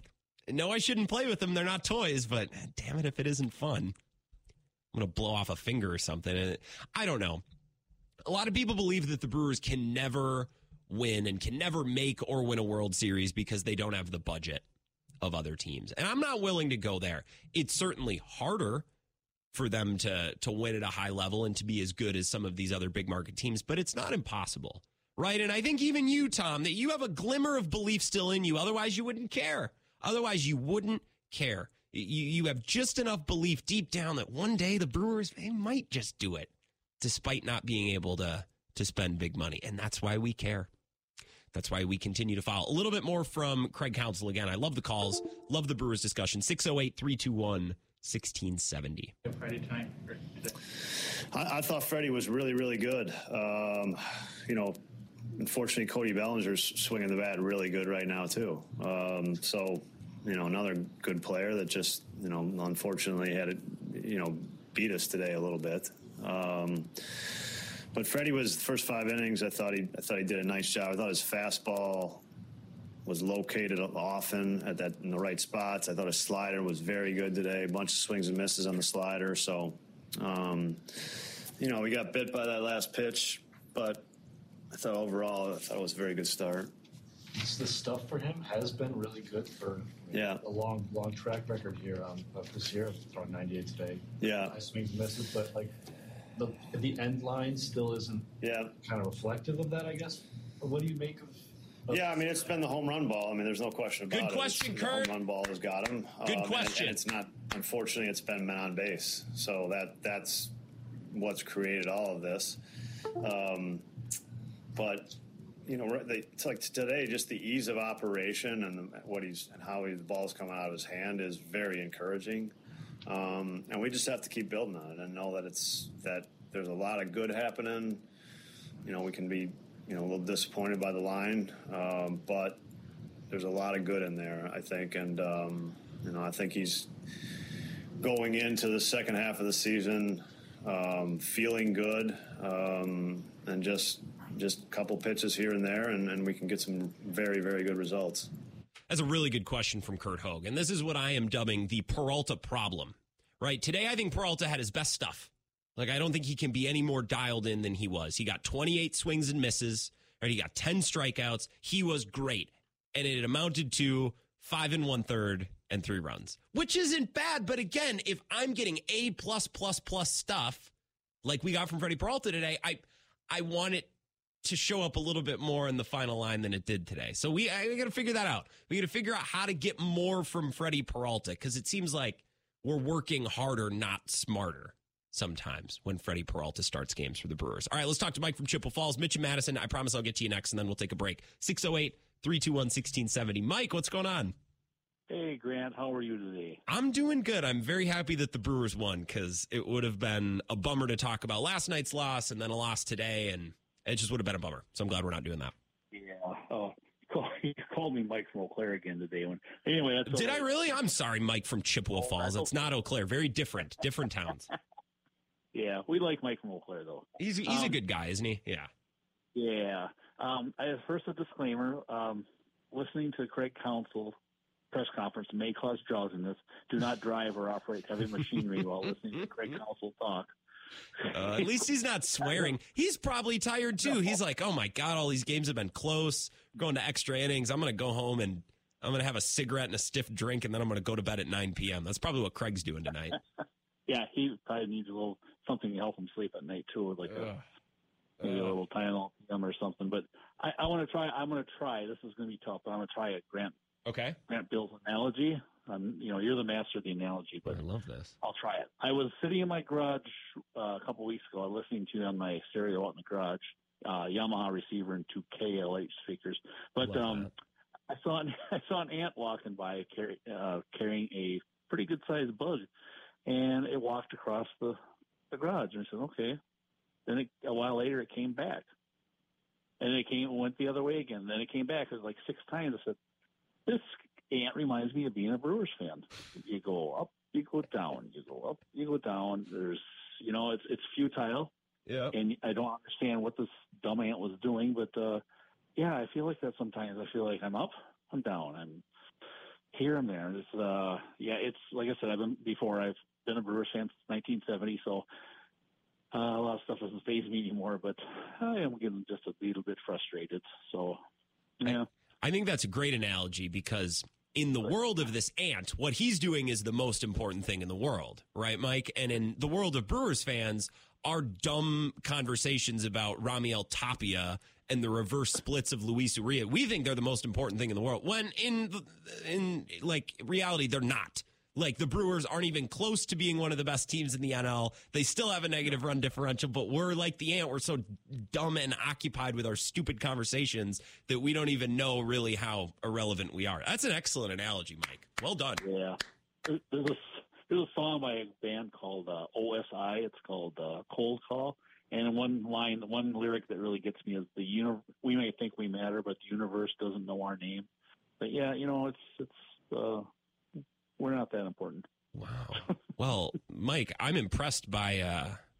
No, I shouldn't play with them. They're not toys, but damn it if it isn't fun. I'm going to blow off a finger or something. And I don't know. A lot of people believe that the Brewers can never win and can never make or win a World Series because they don't have the budget of other teams. And I'm not willing to go there. It's certainly harder for them to win at a high level and to be as good as some of these other big market teams, but it's not impossible, right? And I think even you, Tom, that you have a glimmer of belief still in you. Otherwise, you wouldn't care. You have just enough belief deep down that one day the Brewers, they might just do it despite not being able to spend big money. And that's why we care. That's why we continue to follow. A little bit more from Craig Counsell again. I love the calls. Love the Brewers discussion. 608-321-1670. Freddie tonight. I thought Freddie was really, really good. Unfortunately, Cody Bellinger's swinging the bat really good right now, too. Another good player that just, unfortunately had it, beat us today a little bit. But Freddie was the first 5 innings. I thought he did a nice job. I thought his fastball was located often in the right spots. I thought his slider was very good today. A bunch of swings and misses on the slider. So, we got bit by that last pitch, but I thought overall, it was a very good start. The stuff for him has been really good for a long track record here of this year. Throwing 98 today. Yeah, high swings and misses, but like. The end line still isn't kind of reflective of that, I guess. What do you make of? Yeah, I mean, it's been the home run ball. I mean, there's no question about it. Good question, Kurt. The home run ball has got him. Good question. And it's not. Unfortunately, it's been men on base, so that's what's created all of this. But it's like today, just the ease of operation and how the ball's coming out of his hand is very encouraging. And we just have to keep building on it and know that that there's a lot of good happening. We can be, a little disappointed by the line, but there's a lot of good in there, I think. And, I think he's going into the second half of the season, feeling good, and just a couple pitches here and there, and we can get some very, very good results. That's a really good question from Kurt Hogue. And this is what I am dubbing the Peralta problem, right? Today, I think Peralta had his best stuff. Like, I don't think he can be any more dialed in than he was. He got 28 swings and misses, right? He got 10 strikeouts. He was great. And it amounted to 5 1/3 and 3 runs, which isn't bad. But again, if I'm getting A+++ stuff like we got from Freddy Peralta today, I want it to show up a little bit more in the final line than it did today. So we got to figure that out. We got to figure out how to get more from Freddy Peralta, because it seems like we're working harder, not smarter sometimes when Freddy Peralta starts games for the Brewers. All right, let's talk to Mike from Chippewa Falls. Mitch and Madison, I promise I'll get to you next, and then we'll take a break. 608-321-1670. Mike, what's going on? Hey, Grant, how are you today? I'm doing good. I'm very happy that the Brewers won, because it would have been a bummer to talk about last night's loss and then a loss today, and it just would have been a bummer. So I'm glad we're not doing that. Yeah. Oh, you called me Mike from Eau Claire again today. Anyway, that's did I really? I'm sorry, Mike from Chippewa Falls. It's not Eau Claire. Very different towns. Yeah, we like Mike from Eau Claire though. He's a good guy, isn't he? Yeah. Yeah. First, a disclaimer. Listening to Craig Counsell press conference may cause drowsiness. Do not drive or operate heavy machinery while listening to Craig Counsell talk. At least he's not swearing. He's probably tired, too. He's like, oh, my God, all these games have been close. We're going to extra innings. I'm going to go home and I'm going to have a cigarette and a stiff drink, and then I'm going to go to bed at 9 p.m. That's probably what Craig's doing tonight. Yeah, he probably needs a little something to help him sleep at night, too, like maybe a little Tylenol PM or something. But I want to try. I'm going to try. This is going to be tough, but I'm going to try it, Grant. Okay. Grant Bill's analogy. You're the master of the analogy, but I love this. I'll try it. I was sitting in my garage a couple weeks ago. I was listening to on my stereo out in the garage, Yamaha receiver and 2 KLH speakers. But I saw an ant walking by carrying a pretty good sized bug, and it walked across the garage. And I said, okay. Then a while later, it came back, and it went the other way again. Then it came back. It was like 6 times. I said, This aunt reminds me of being a Brewers fan. You go up, you go down, you go up, you go down. There's, you know, it's futile. Yeah. And I don't understand what this dumb aunt was doing, but yeah, I feel like that sometimes. I feel like I'm up, I'm down, I'm here and there. It's yeah, it's like I said, I've been a Brewers fan since 1970, so a lot of stuff doesn't faze me anymore, but I am getting just a little bit frustrated. So yeah. I think that's a great analogy, because in the world of this ant, what he's doing is the most important thing in the world, right, Mike? And in the world of Brewers fans, our dumb conversations about Raimel Tapia and the reverse splits of Luis Uria, we think they're the most important thing in the world, when in like reality, they're not. Like, the Brewers aren't even close to being one of the best teams in the NL. They still have a negative run differential, but we're like the ant. We're so dumb and occupied with our stupid conversations that we don't even know really how irrelevant we are. That's an excellent analogy, Mike. Well done. Yeah. There's a song by a band called OSI. It's called Cold Call. And one lyric that really gets me is, we may think we matter, but the universe doesn't know our name. But, yeah, you know, we're not that important. Wow. Well, Mike, I'm impressed by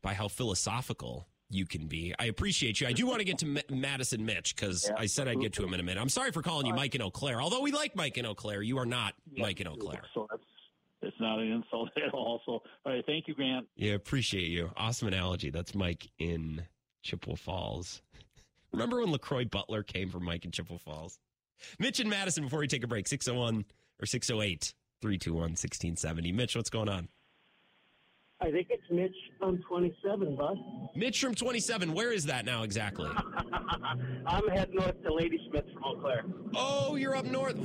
how philosophical you can be. I appreciate you. I do want to get to Madison Mitch, because I said I'd get to him in a minute. I'm sorry for calling you Mike in Eau Claire. Although we like Mike in Eau Claire, you are not Mike in Eau Claire. So it's not an insult at all. So, all right, thank you, Grant. Yeah, appreciate you. Awesome analogy. That's Mike in Chippewa Falls. Remember when LaCroix Butler came from Mike in Chippewa Falls? Mitch and Madison, before we take a break, 601 or 608. 321-1670. Mitch, what's going on? I think it's Mitch from 27, bud. Mitch from 27. Where is that now exactly? I'm heading north to Ladysmith from Eau Claire. Oh, you're up north.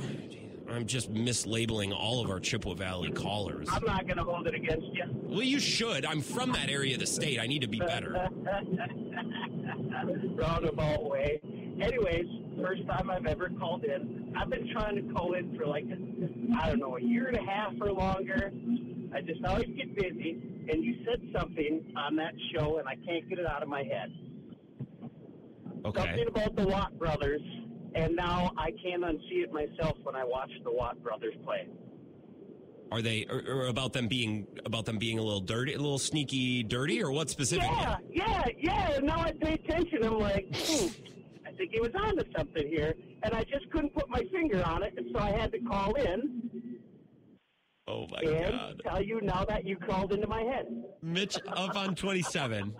I'm just mislabeling all of our Chippewa Valley callers. I'm not going to hold it against you. Well, you should. I'm from that area of the state. I need to be better. Roundabout way. Anyways, first time I've ever called in. I've been trying to call in for a year and a half or longer. I just always get busy. And you said something on that show, and I can't get it out of my head. Okay. Something about the Watt brothers. And now I can't unsee it myself when I watch the Watt brothers play. Are they about them being a little dirty, a little sneaky dirty, or what specifically? Yeah. And now I pay attention. I'm like, I think he was onto something here, and I just couldn't put my finger on it, and so I had to call in. Oh my God! Tell you now that you called into my head, Mitch, up on 27.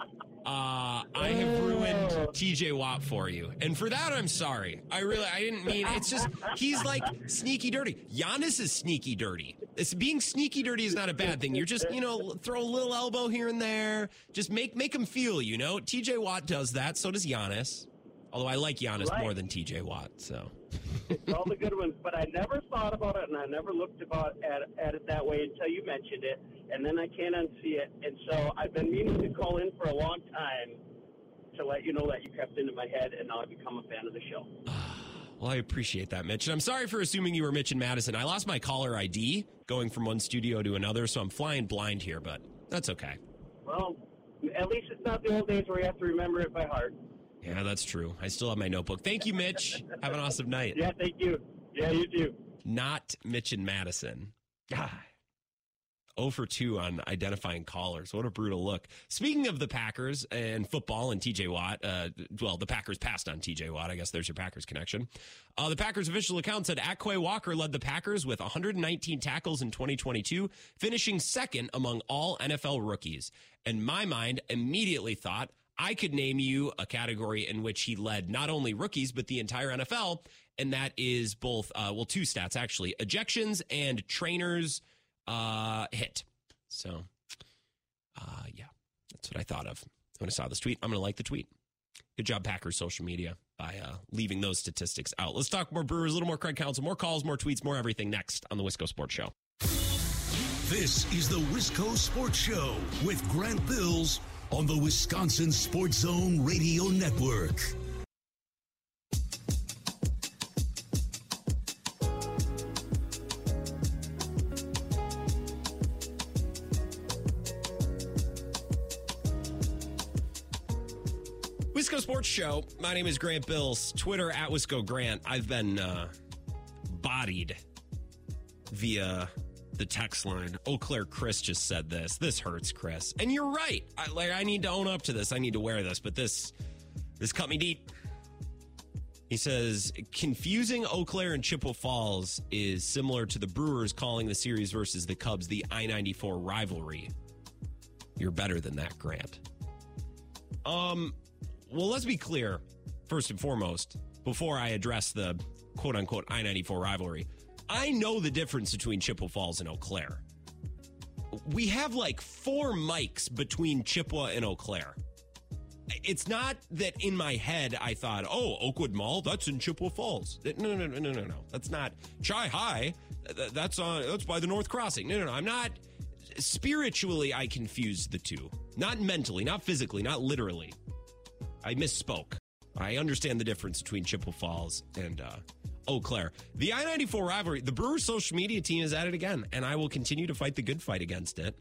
I have ruined TJ Watt for you. And for that, I'm sorry. I didn't mean, it's just, he's like sneaky dirty. Giannis is sneaky dirty. Being sneaky dirty is not a bad thing. You're just, throw a little elbow here and there. Just make him feel, TJ Watt does that. So does Giannis. Although I like Giannis more than TJ Watt, so. It's all the good ones, but I never thought about it, and I never looked at it that way until you mentioned it, and then I can't unsee it. And so I've been meaning to call in for a long time to let you know that you crept into my head, and now I've become a fan of the show. Well, I appreciate that, Mitch. And I'm sorry for assuming you were Mitch and Madison. I lost my caller ID going from one studio to another, so I'm flying blind here, but that's okay. Well, at least it's not the old days where you have to remember it by heart. Yeah, that's true. I still have my notebook. Thank you, Mitch. Have an awesome night. Yeah, thank you. Yeah, you too. Not Mitch and Madison. God. 0 for 2 on identifying callers. What a brutal look. Speaking of the Packers and football and TJ Watt, the Packers passed on TJ Watt. I guess there's your Packers connection. The Packers official account said Akway Walker led the Packers with 119 tackles in 2022, finishing second among all NFL rookies. And my mind immediately thought, I could name you a category in which he led not only rookies, but the entire NFL. And that is both, two stats, actually, ejections and trainers hit. So, yeah, that's what I thought of when I saw this tweet. I'm going to like the tweet. Good job, Packers social media, by leaving those statistics out. Let's talk more Brewers, a little more Craig Counsell, more calls, more tweets, more everything next on the Wisco Sports Show. This is the Wisco Sports Show with Grant Bills on the Wisconsin Sports Zone Radio Network. Wisco Sports Show. My name is Grant Bills. Twitter @WiscoGrant. I've been bodied via the text line. Eau Claire Chris just said this. This hurts, Chris. And you're right. I need to own up to this. I need to wear this, but this cut me deep. He says, confusing Eau Claire and Chippewa Falls is similar to the Brewers calling the series versus the Cubs the I-94 rivalry. You're better than that, Grant. Well, let's be clear, first and foremost, before I address the quote-unquote I-94 rivalry. I know the difference between Chippewa Falls and Eau Claire. We have like 4 mics between Chippewa and Eau Claire. It's not that in my head I thought, oh, Oakwood Mall, that's in Chippewa Falls. No. That's not Chi High. That's by the North Crossing. No. I'm not. Spiritually, I confused the two. Not mentally, not physically, not literally. I misspoke. I understand the difference between Chippewa Falls and Eau Claire. The I-94 rivalry, the Brewers social media team is at it again, and I will continue to fight the good fight against it,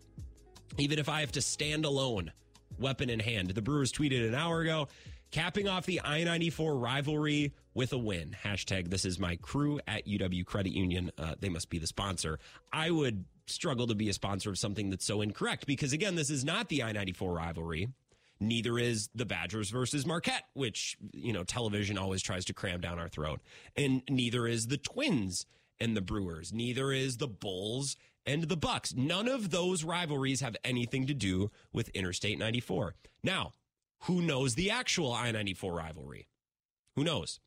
even if I have to stand alone. Weapon in hand. The Brewers tweeted an hour ago, capping off the I-94 rivalry with a win. Hashtag this is my crew at UW Credit Union. They must be the sponsor. I would struggle to be a sponsor of something that's so incorrect because, again, this is not the I-94 rivalry. Neither is the Badgers versus Marquette, which, television always tries to cram down our throat. And neither is the Twins and the Brewers. Neither is the Bulls and the Bucks. None of those rivalries have anything to do with Interstate 94. Now, who knows the actual I-94 rivalry? Who knows?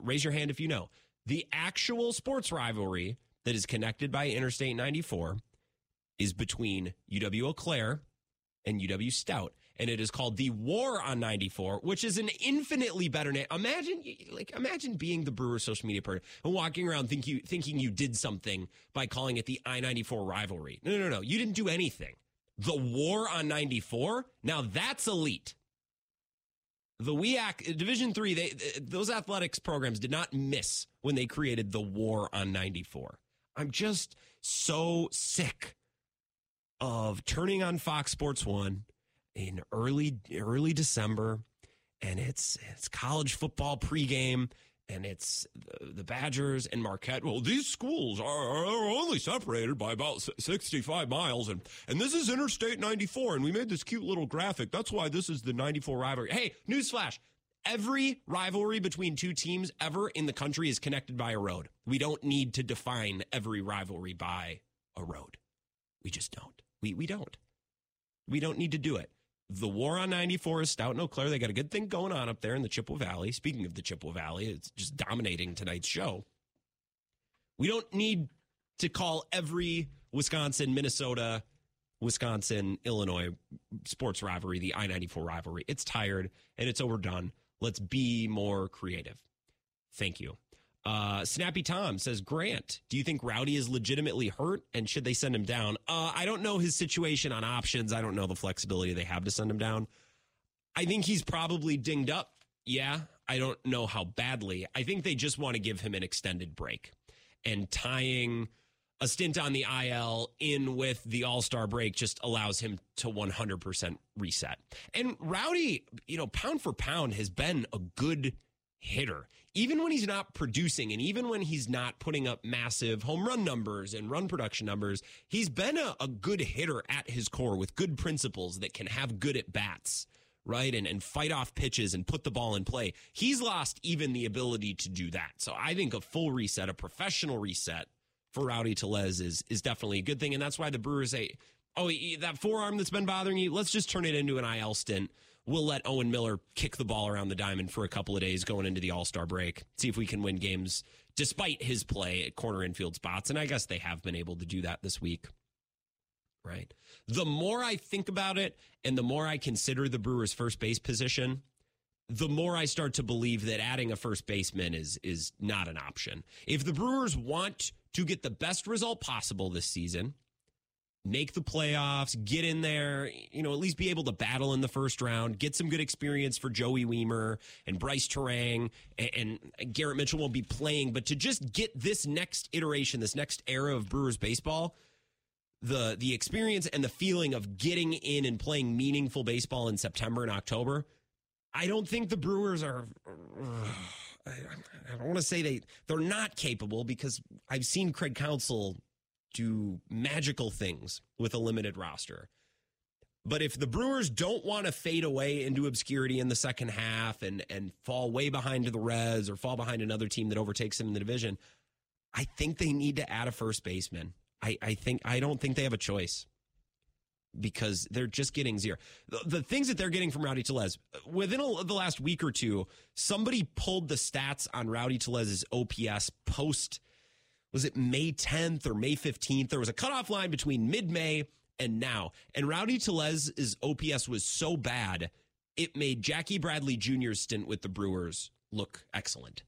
Raise your hand if you know. The actual sports rivalry that is connected by Interstate 94 is between UW-Eau Claire and UW-Stout. And it is called the War on 94, which is an infinitely better name. Imagine being the Brewers social media person and walking around thinking you did something by calling it the I-94 rivalry. No. You didn't do anything. The War on 94? Now that's elite. The WEAC Division III, those athletics programs did not miss when they created the War on 94. I'm just so sick of turning on Fox Sports 1 in early December, and it's college football pregame, and it's the Badgers and Marquette. Well, these schools are only separated by about 65 miles, and this is Interstate 94, and we made this cute little graphic. That's why this is the 94 rivalry. Hey, newsflash. Every rivalry between two teams ever in the country is connected by a road. We don't need to define every rivalry by a road. We just don't. We don't. We don't need to do it. The War on 94 is Stout and Eau Claire. They got a good thing going on up there in the Chippewa Valley. Speaking of the Chippewa Valley, it's just dominating tonight's show. We don't need to call every Wisconsin, Minnesota, Wisconsin, Illinois sports rivalry the I-94 rivalry. It's tired and it's overdone. Let's be more creative. Thank you. Snappy Tom says, Grant, do you think Rowdy is legitimately hurt and should they send him down? I don't know his situation on options. I don't know the flexibility they have to send him down. I think he's probably dinged up. Yeah, I don't know how badly. I think they just want to give him an extended break, and tying a stint on the IL in with the All-Star break just allows him to 100% reset. And Rowdy, pound for pound has been a good hitter. Even when he's not producing and even when he's not putting up massive home run numbers and run production numbers, he's been a good hitter at his core with good principles that can have good at bats, right? And fight off pitches and put the ball in play. He's lost even the ability to do that. So I think a full reset, a professional reset for Rowdy Tellez is definitely a good thing. And that's why the Brewers say, oh, that forearm that's been bothering you, let's just turn it into an IL stint. We'll let Owen Miller kick the ball around the diamond for a couple of days going into the All-Star break, see if we can win games despite his play at corner infield spots. And I guess they have been able to do that this week, right? The more I think about it and the more I consider the Brewers' first base position, the more I start to believe that adding a first baseman is not an option. If the Brewers want to get the best result possible this season, make the playoffs, get in there, at least be able to battle in the first round, get some good experience for Joey Weimer and Bryce Turang, and Garrett Mitchell won't be playing, but to just get this next iteration, this next era of Brewers baseball, the experience and the feeling of getting in and playing meaningful baseball in September and October, I don't think the Brewers are I don't want to say they're not capable, because I've seen Craig Counsell do magical things with a limited roster. But if the Brewers don't want to fade away into obscurity in the second half and fall way behind to the Reds or fall behind another team that overtakes them in the division, I think they need to add a first baseman. I don't think they have a choice, because they're just getting zero. The things that they're getting from Rowdy Tellez, within the last week or two, somebody pulled the stats on Rowdy Tellez's OPS post, was it May 10th or May 15th? There was a cutoff line between mid-May and now. And Rowdy Tellez's OPS was so bad, it made Jackie Bradley Jr.'s stint with the Brewers look excellent.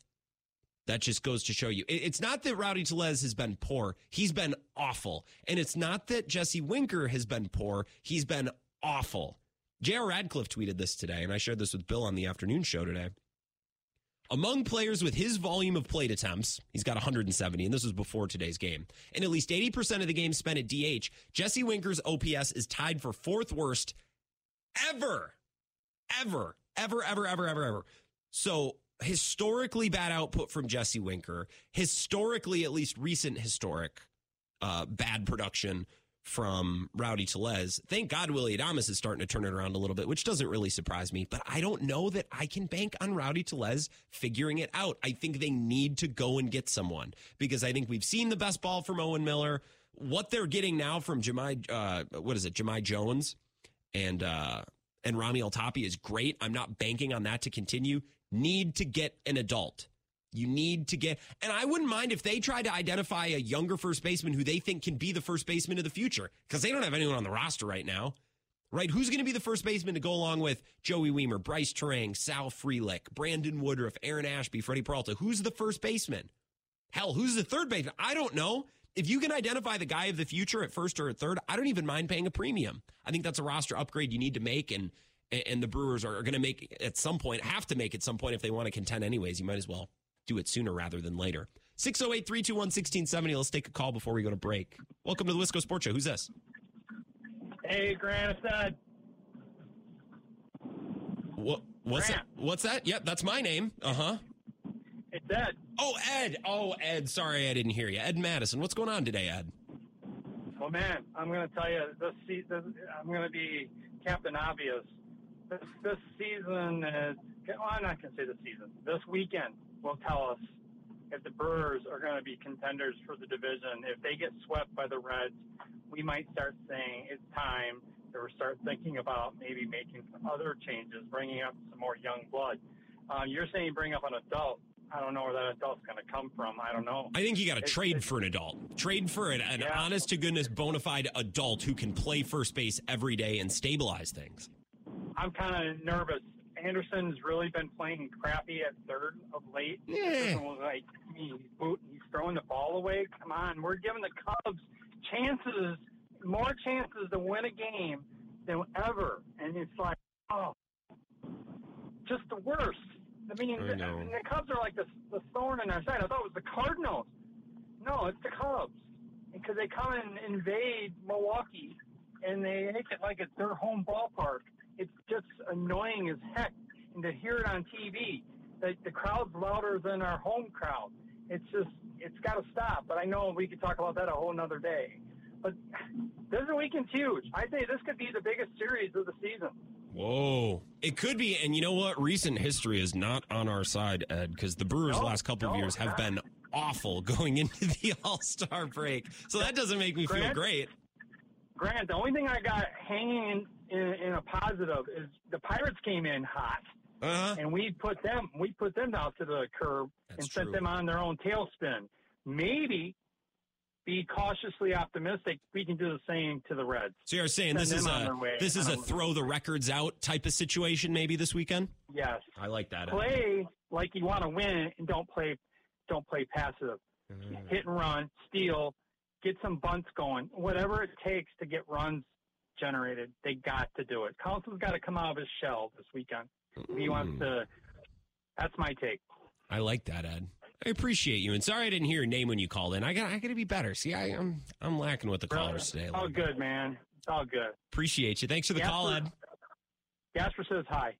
That just goes to show you. It's not that Rowdy Tellez has been poor. He's been awful. And it's not that Jesse Winker has been poor. He's been awful. J.R. Radcliffe tweeted this today, and I shared this with Bill on the afternoon show today. Among players with his volume of plate attempts, he's got 170, and this was before today's game, and at least 80% of the game spent at DH, Jesse Winker's OPS is tied for fourth worst ever. So historically bad output from Jesse Winker, historically, at least recent historic, bad production from Rowdy Tellez. Thank God Willy Adames is starting to turn it around a little bit, which doesn't really surprise me, but I don't know that I can bank on Rowdy Tellez figuring it out. I think they need to go and get someone, because I think we've seen the best ball from Owen Miller. What they're getting now from Jemai Jones and Raimel Tapia is great. I'm not banking on that to continue. Need to get an adult. You need to get, and I wouldn't mind if they tried to identify a younger first baseman who they think can be the first baseman of the future, because they don't have anyone on the roster right now, right? Who's going to be the first baseman to go along with Joey Weimer, Bryce Turang, Sal Frelick, Brandon Woodruff, Aaron Ashby, Freddy Peralta? Who's the first baseman? Hell, who's the third baseman? I don't know. If you can identify the guy of the future at first or at third, I don't even mind paying a premium. I think that's a roster upgrade you need to make, and the Brewers are going to make at some point, have to make at some point if they want to contend anyways. You might as well do it sooner rather than later. 608-321-1670. Let's take a call before we go to break. Welcome to the Wisco Sports Show. Who's this? Hey, Grant. It's Ed. What's that? What's that? Yep, that's my name. Uh-huh. It's Ed. Oh, Ed. Oh, Ed. Sorry, I didn't hear you. Ed Madison. What's going on today, Ed? Well, man, I'm going to tell you, I'm going to be Captain Obvious. This season is, well, I'm not going to say this season. This weekend will tell us if the Brewers are going to be contenders for the division. If they get swept by the Reds, we might start saying it's time to start thinking about maybe making some other changes, bringing up some more young blood. You're saying you bring up an adult. I don't know where that adult's going to come from. I don't know. I think you got to trade for an adult. Trade for an honest-to-goodness, bona fide adult who can play first base every day and stabilize things. I'm kind of nervous. Anderson's really been playing crappy at third of late. Yeah. Anderson was like, he's throwing the ball away. Come on, we're giving the Cubs chances, more chances to win a game than ever. And it's like, oh, just the worst. I mean, the Cubs are like the thorn in our side. I thought it was the Cardinals. No, it's the Cubs, because they come and invade Milwaukee, and they make it like it's their home ballpark. It's just annoying as heck, and to hear it on TV, the crowd's louder than our home crowd. It's got to stop. But I know we could talk about that a whole nother day. But this weekend's huge. I say this could be the biggest series of the season. Whoa. It could be, and you know what? Recent history is not on our side, Ed, because the Brewers' last couple of years have been awful going into the All-Star break. So that doesn't make me feel great. Grant, the only thing I got hanging in a positive is the Pirates came in hot, and we put them out to the curb. That's and sent true. Them on their own tailspin. Maybe be cautiously optimistic. We can do the same to the Reds. So you're saying this is a throw the records out type of situation maybe this weekend? Yes, I like that. Play like you want to win and don't play passive. Mm. Hit and run, steal, get some bunts going. Whatever it takes to get runs generated, they got to do it. Counsell's got to come out of his shell this weekend. He wants to. That's my take. I like that, Ed. I appreciate you, and sorry I didn't hear your name when you called in. I got to be better. See, I'm lacking with the callers today. All good, man. It's all good. Appreciate you. Thanks for the call, Ed. Gasper says hi.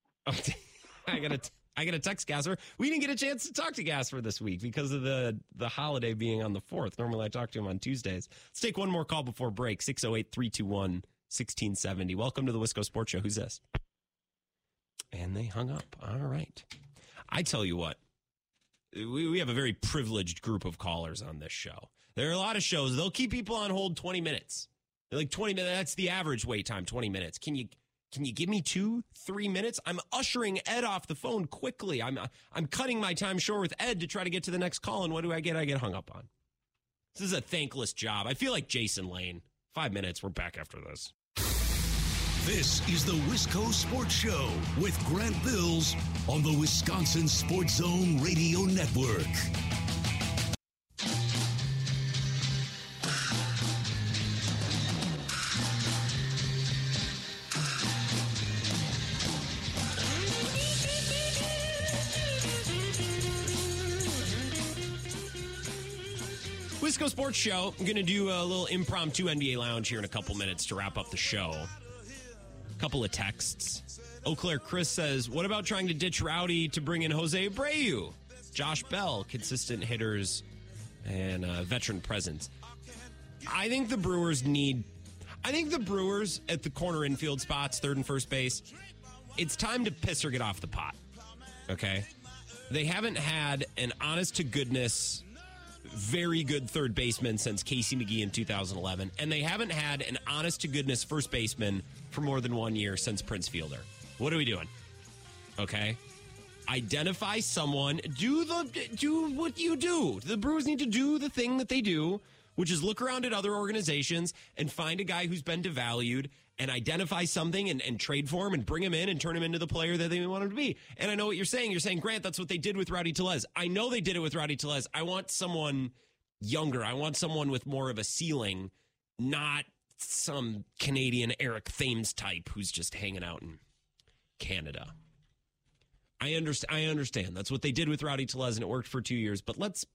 I got to I got a text Gasper. We didn't get a chance to talk to Gasper this week because of the holiday being on the 4th. Normally I talk to him on Tuesdays. Let's take one more call before break. 608-321-1670. Welcome to the Wisco Sports Show. Who's this? And they hung up. All right. I tell you what, we have a very privileged group of callers on this show. There are a lot of shows. They'll keep people on hold 20 minutes. They're like 20 minutes. That's the average wait time, 20 minutes. Can you give me 2-3 minutes? I'm ushering Ed off the phone quickly. I'm cutting my time short with Ed to try to get to the next call. And what do I get? I get hung up on. This is a thankless job. I feel like Jason Lane. 5 minutes. We're back after this. This is the Wisco Sports Show with Grant Bills on the Wisconsin Sports Zone Radio Network. Wisco Sports Show. I'm going to do a little impromptu NBA Lounge here in a couple minutes to wrap up the show. Couple of texts. Eau Claire Chris says, what about trying to ditch Rowdy to bring in Jose Abreu? Josh Bell, consistent hitters and veteran presence. I think the Brewers at the corner infield spots, third and first base, it's time to piss or get off the pot. Okay? They haven't had an honest-to-goodness very good third baseman since Casey McGee in 2011, and they haven't had an honest-to-goodness first baseman for more than 1 year since Prince Fielder. What are we doing? Okay. Identify someone. Do what you do. The Brewers need to do the thing that they do, which is look around at other organizations and find a guy who's been devalued and identify something and trade for him and bring him in and turn him into the player that they want him to be. And I know what you're saying. You're saying, Grant, that's what they did with Rowdy Tellez. I know they did it with Rowdy Tellez. I want someone younger. I want someone with more of a ceiling, not some Canadian Eric Thames type who's just hanging out in Canada. I understand. That's what they did with Rowdy Tellez, and it worked for 2 years. But let's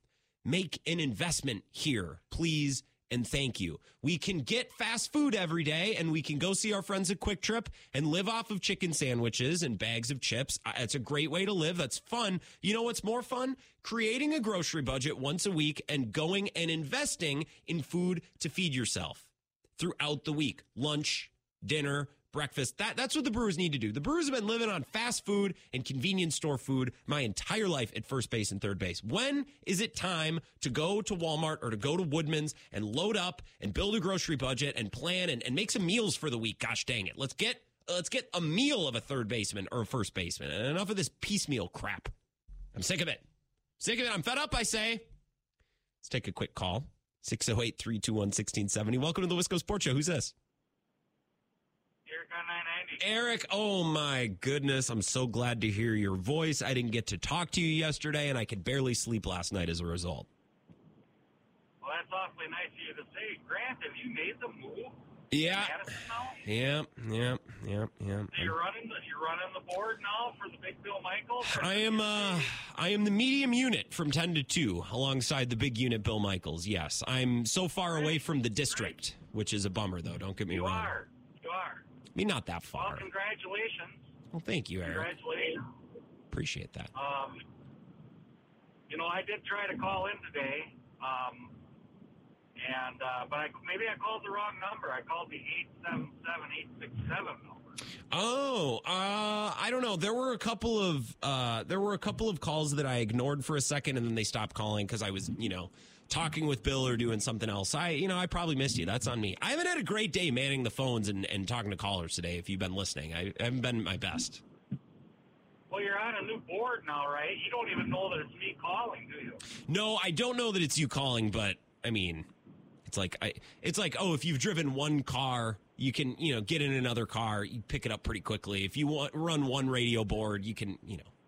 make an investment here, please and thank you. We can get fast food every day, and we can go see our friends at Quick Trip and live off of chicken sandwiches and bags of chips. It's a great way to live. That's fun. You know what's more fun? Creating a grocery budget once a week and going and investing in food to feed yourself throughout the week. Lunch, dinner, breakfast. That's what the Brewers need to do. The Brewers have been living on fast food and convenience store food my entire life at first base and third base. When is it time to go to Walmart or to go to Woodman's and load up and build a grocery budget and plan and make some meals for the week? Gosh dang it. Let's get a meal of a third baseman or a first baseman. And enough of this piecemeal crap. I'm sick of it. Sick of it. I'm fed up, I say. Let's take a quick call. 608-321-1670. Welcome to the Wisco Sports Show. Who's this? Eric on I-90. Eric, oh my goodness. I'm so glad to hear your voice. I didn't get to talk to you yesterday, and I could barely sleep last night as a result. Well, that's awfully nice of you to say. Grant, have you made the move? Yeah. Yeah. So you're running the board now for the big Bill Michaels? I am the medium unit from 10 to 2 alongside the big unit Bill Michaels. Yes. I'm so far away from the district, which is a bummer though. Don't get me wrong. You are. I mean, not that far. Well, congratulations. Well, thank you, Eric. Congratulations. Appreciate that. I did try to call in today. But maybe I called the wrong number. I called the 877-867 number. Oh, I don't know. There were a couple of calls that I ignored for a second, and then they stopped calling because I was, talking with Bill or doing something else. I probably missed you. That's on me. I haven't had a great day manning the phones and talking to callers today. If you've been listening, I haven't been my best. Well, you're on a new board now, right? You don't even know that it's me calling, do you? No, I don't know that it's you calling, but I mean. It's like, if you've driven one car, you can, get in another car, you pick it up pretty quickly. If you run one radio board, you can,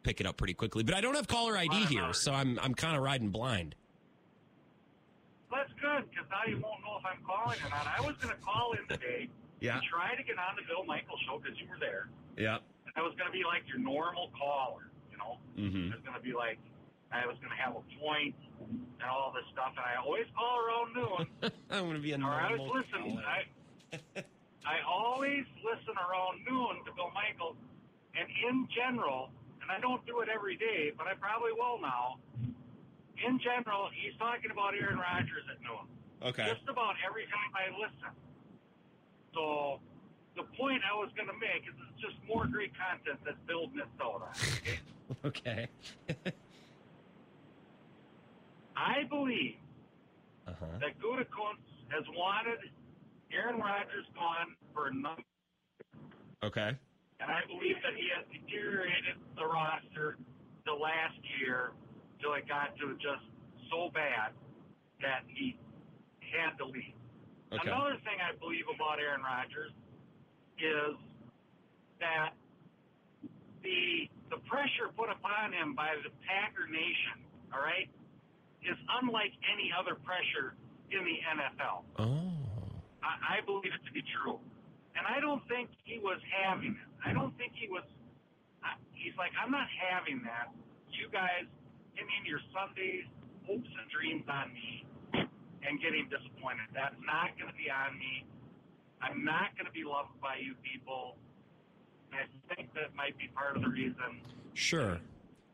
pick it up pretty quickly. But I don't have caller ID here, so I'm kind of riding blind. That's good, because now you won't know if I'm calling or not. I was going to call in today and try to get on the Bill Michaels show because you were there. Yeah. And I was going to be like your normal caller, Mm-hmm. I was going to have a point and all this stuff, and I always call around noon. I'm going to be a normal caller. I always listen around noon to Bill Michaels, and in general, and I don't do it every day, but I probably will now. In general, he's talking about Aaron Rodgers at noon. Okay. Just about every time I listen. So the point I was going to make is it's just more great content that's built Minnesota. Okay. I believe that Gutekunst has wanted Aaron Rodgers gone for a number. Okay. And I believe that he has deteriorated the roster the last year until it got to just so bad that he had to leave. Okay. Another thing I believe about Aaron Rodgers is that the pressure put upon him by the Packer Nation, all right, is unlike any other pressure in the NFL. Oh. I believe it to be true. And I don't think he was having it. I don't think he was – he's like, I'm not having that. You guys give me your Sundays, hopes and dreams on me and getting disappointed. That's not going to be on me. I'm not going to be loved by you people. And I think that might be part of the reason. Sure.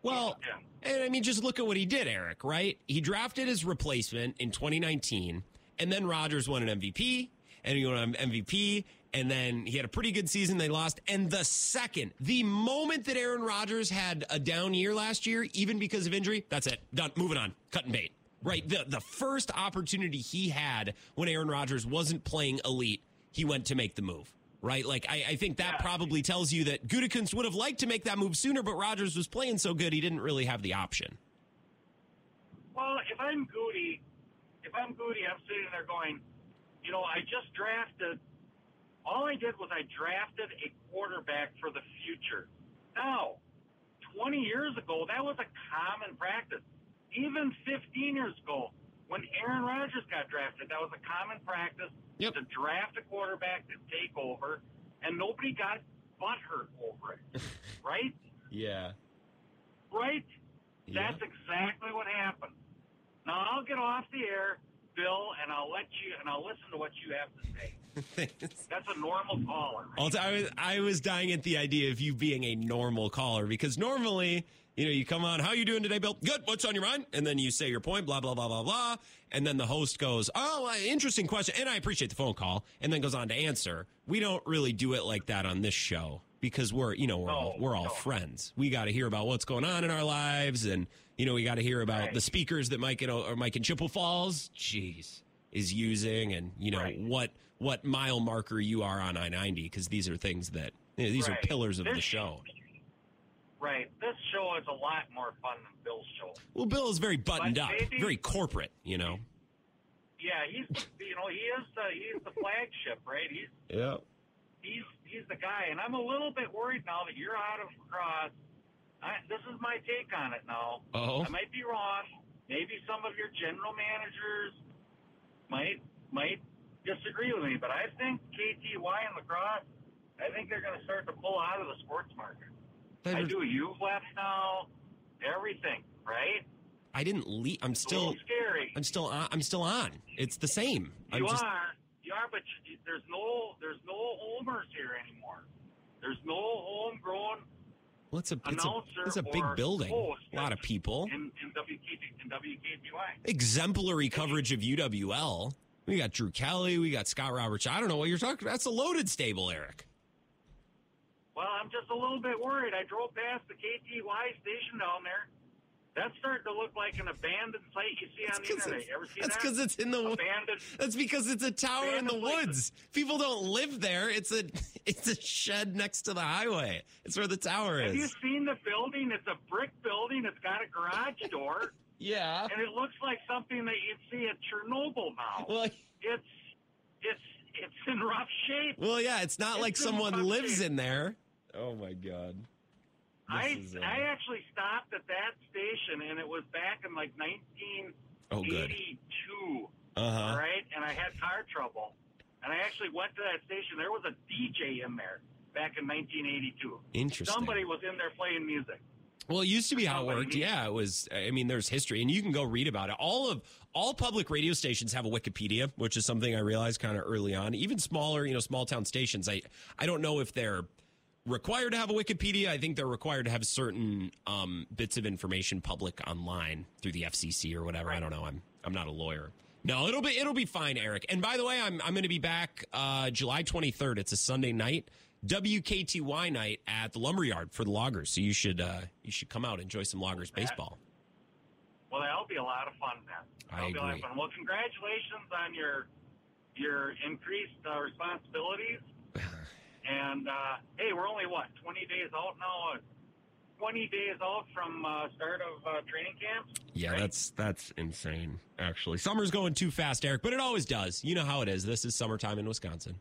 Well, yeah. And I mean, just look at what he did, Eric, right? He drafted his replacement in 2019, and then Rodgers won an MVP, and he won an MVP, and then he had a pretty good season. They lost. And the moment that Aaron Rodgers had a down year last year, even because of injury, that's it. Done. Moving on. Cut and bait. Right. The first opportunity he had when Aaron Rodgers wasn't playing elite, he went to make the move. Right. Like, I think that probably tells you that Gutekunst would have liked to make that move sooner, but Rodgers was playing so good he didn't really have the option. Well, if I'm Goody, I'm sitting there going, you know, I just drafted. All I did was I drafted a quarterback for the future. Now, 20 years ago, that was a common practice. Even 15 years ago, when Aaron Rodgers got drafted, that was a common practice to draft a quarterback to take over, and nobody got butthurt over it. Right? Yeah. Right? Yeah. That's exactly what happened. Now, I'll get off the air, Bill, and I'll listen to what you have to say. That's a normal caller. Right? Also, I was dying at the idea of you being a normal caller, because normally, you know, you come on, how you doing today, Bill? Good. What's on your mind? And then you say your point, blah, blah, blah, blah, blah. And then the host goes, oh, interesting question. And I appreciate the phone call. And then goes on to answer. We don't really do it like that on this show, because we're all friends. We got to hear about what's going on in our lives, and you know, we got to hear about the speakers that Mike in Chippewa Falls is using, and you know what mile marker you are on I-90, because these are things that these are pillars of the show. Right. This show is a lot more fun than Bill's show. Well, Bill is very buttoned up, very corporate, you know. Yeah, he's the flagship, right? He's the guy, and I'm a little bit worried now that you're out of cross. This is my take on it now. Uh-oh. I might be wrong. Maybe some of your general managers might disagree with me, but I think KTY and lacrosse, I think they're going to start to pull out of the sports market. I do U flap now, everything, right? I didn't leave. I'm still scary. I'm still on. It's the same. But there's no homers here anymore. There's no homegrown. Well, it's a big building. A lot of people. In WKBY. Exemplary coverage of UWL. We got Drew Kelly. We got Scott Roberts. I don't know what you're talking about. That's a loaded stable, Eric. Well, I'm just a little bit worried. I drove past the KTY station down there. That's starting to look like an abandoned site you see on the internet. You ever see that? That's because it's in the woods. That's because it's a tower in the woods. People don't live there. It's a shed next to the highway. It's where the tower is. Have you seen the building? It's a brick building. It's got a garage door. Yeah. And it looks like something that you'd see at Chernobyl now. Well, it's in rough shape. Well, yeah, it's not like someone lives in there. Oh, my God. I actually stopped at that station, and it was back in like 1982, all right? And I had car trouble. And I actually went to that station. There was a DJ in there back in 1982. Interesting. Somebody was in there playing music. Well, it used to be how it worked. Yeah, it was. I mean, there's history, and you can go read about it. All public radio stations have a Wikipedia, which is something I realized kind of early on. Even smaller, you know, small town stations. I don't know if they're required to have a Wikipedia. I think they're required to have certain bits of information public online through the FCC or whatever. Right. I don't know. I'm not a lawyer. No, it'll be fine, Eric. And by the way, I'm going to be back July 23rd. It's a Sunday night, WKTY night at the Lumberyard for the Loggers. So you should come out and enjoy some Loggers baseball. Well, that'll be a lot of fun, man. I agree. A lot of fun. Well, congratulations on your increased responsibilities. And, hey, we're only, 20 days out now? 20 days out from start of training camp? Yeah, right? That's insane, actually. Summer's going too fast, Eric, but it always does. You know how it is. This is summertime in Wisconsin.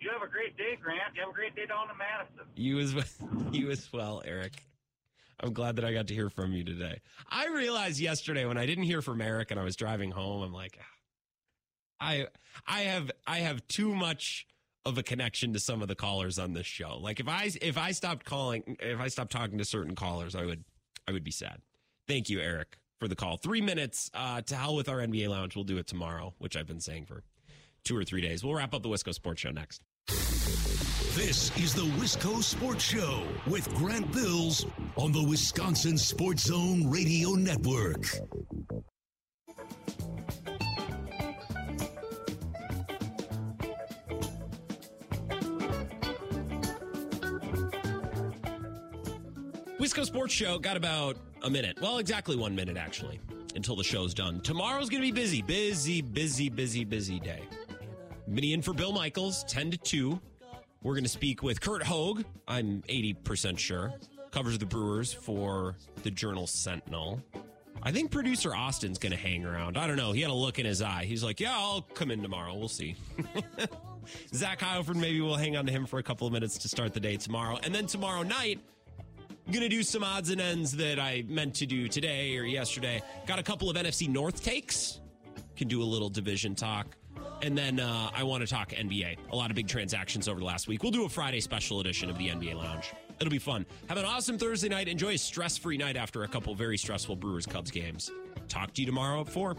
You have a great day, Grant. You have a great day down in Madison. You as well, Eric. I'm glad that I got to hear from you today. I realized yesterday when I didn't hear from Eric and I was driving home, I'm like, I have too much of a connection to some of the callers on this show. Like if I stopped talking to certain callers, I would be sad. Thank you, Eric, for the call. 3 minutes to hell with our NBA Lounge. We'll do it tomorrow, which I've been saying for 2 or 3 days. We'll wrap up the Wisco Sports Show next. This is the Wisco Sports Show with Grant Bills on the Wisconsin Sports Zone Radio Network. Wisco Sports Show, got about a minute. Well, exactly 1 minute, actually, until the show's done. Tomorrow's going to be busy. Busy day. Mini in for Bill Michaels, 10 to 2. We're going to speak with Kurt Hogue, I'm 80% sure, covers the Brewers for the Journal Sentinel. I think producer Austin's going to hang around. I don't know. He had a look in his eye. He's like, yeah, I'll come in tomorrow. We'll see. Zach Hyford, maybe we'll hang on to him for a couple of minutes to start the day tomorrow. And then tomorrow night, I'm going to do some odds and ends that I meant to do today or yesterday. Got a couple of NFC North takes. Can do a little division talk. And then I want to talk NBA. A lot of big transactions over the last week. We'll do a Friday special edition of the NBA Lounge. It'll be fun. Have an awesome Thursday night. Enjoy a stress-free night after a couple very stressful Brewers-Cubs games. Talk to you tomorrow at 4.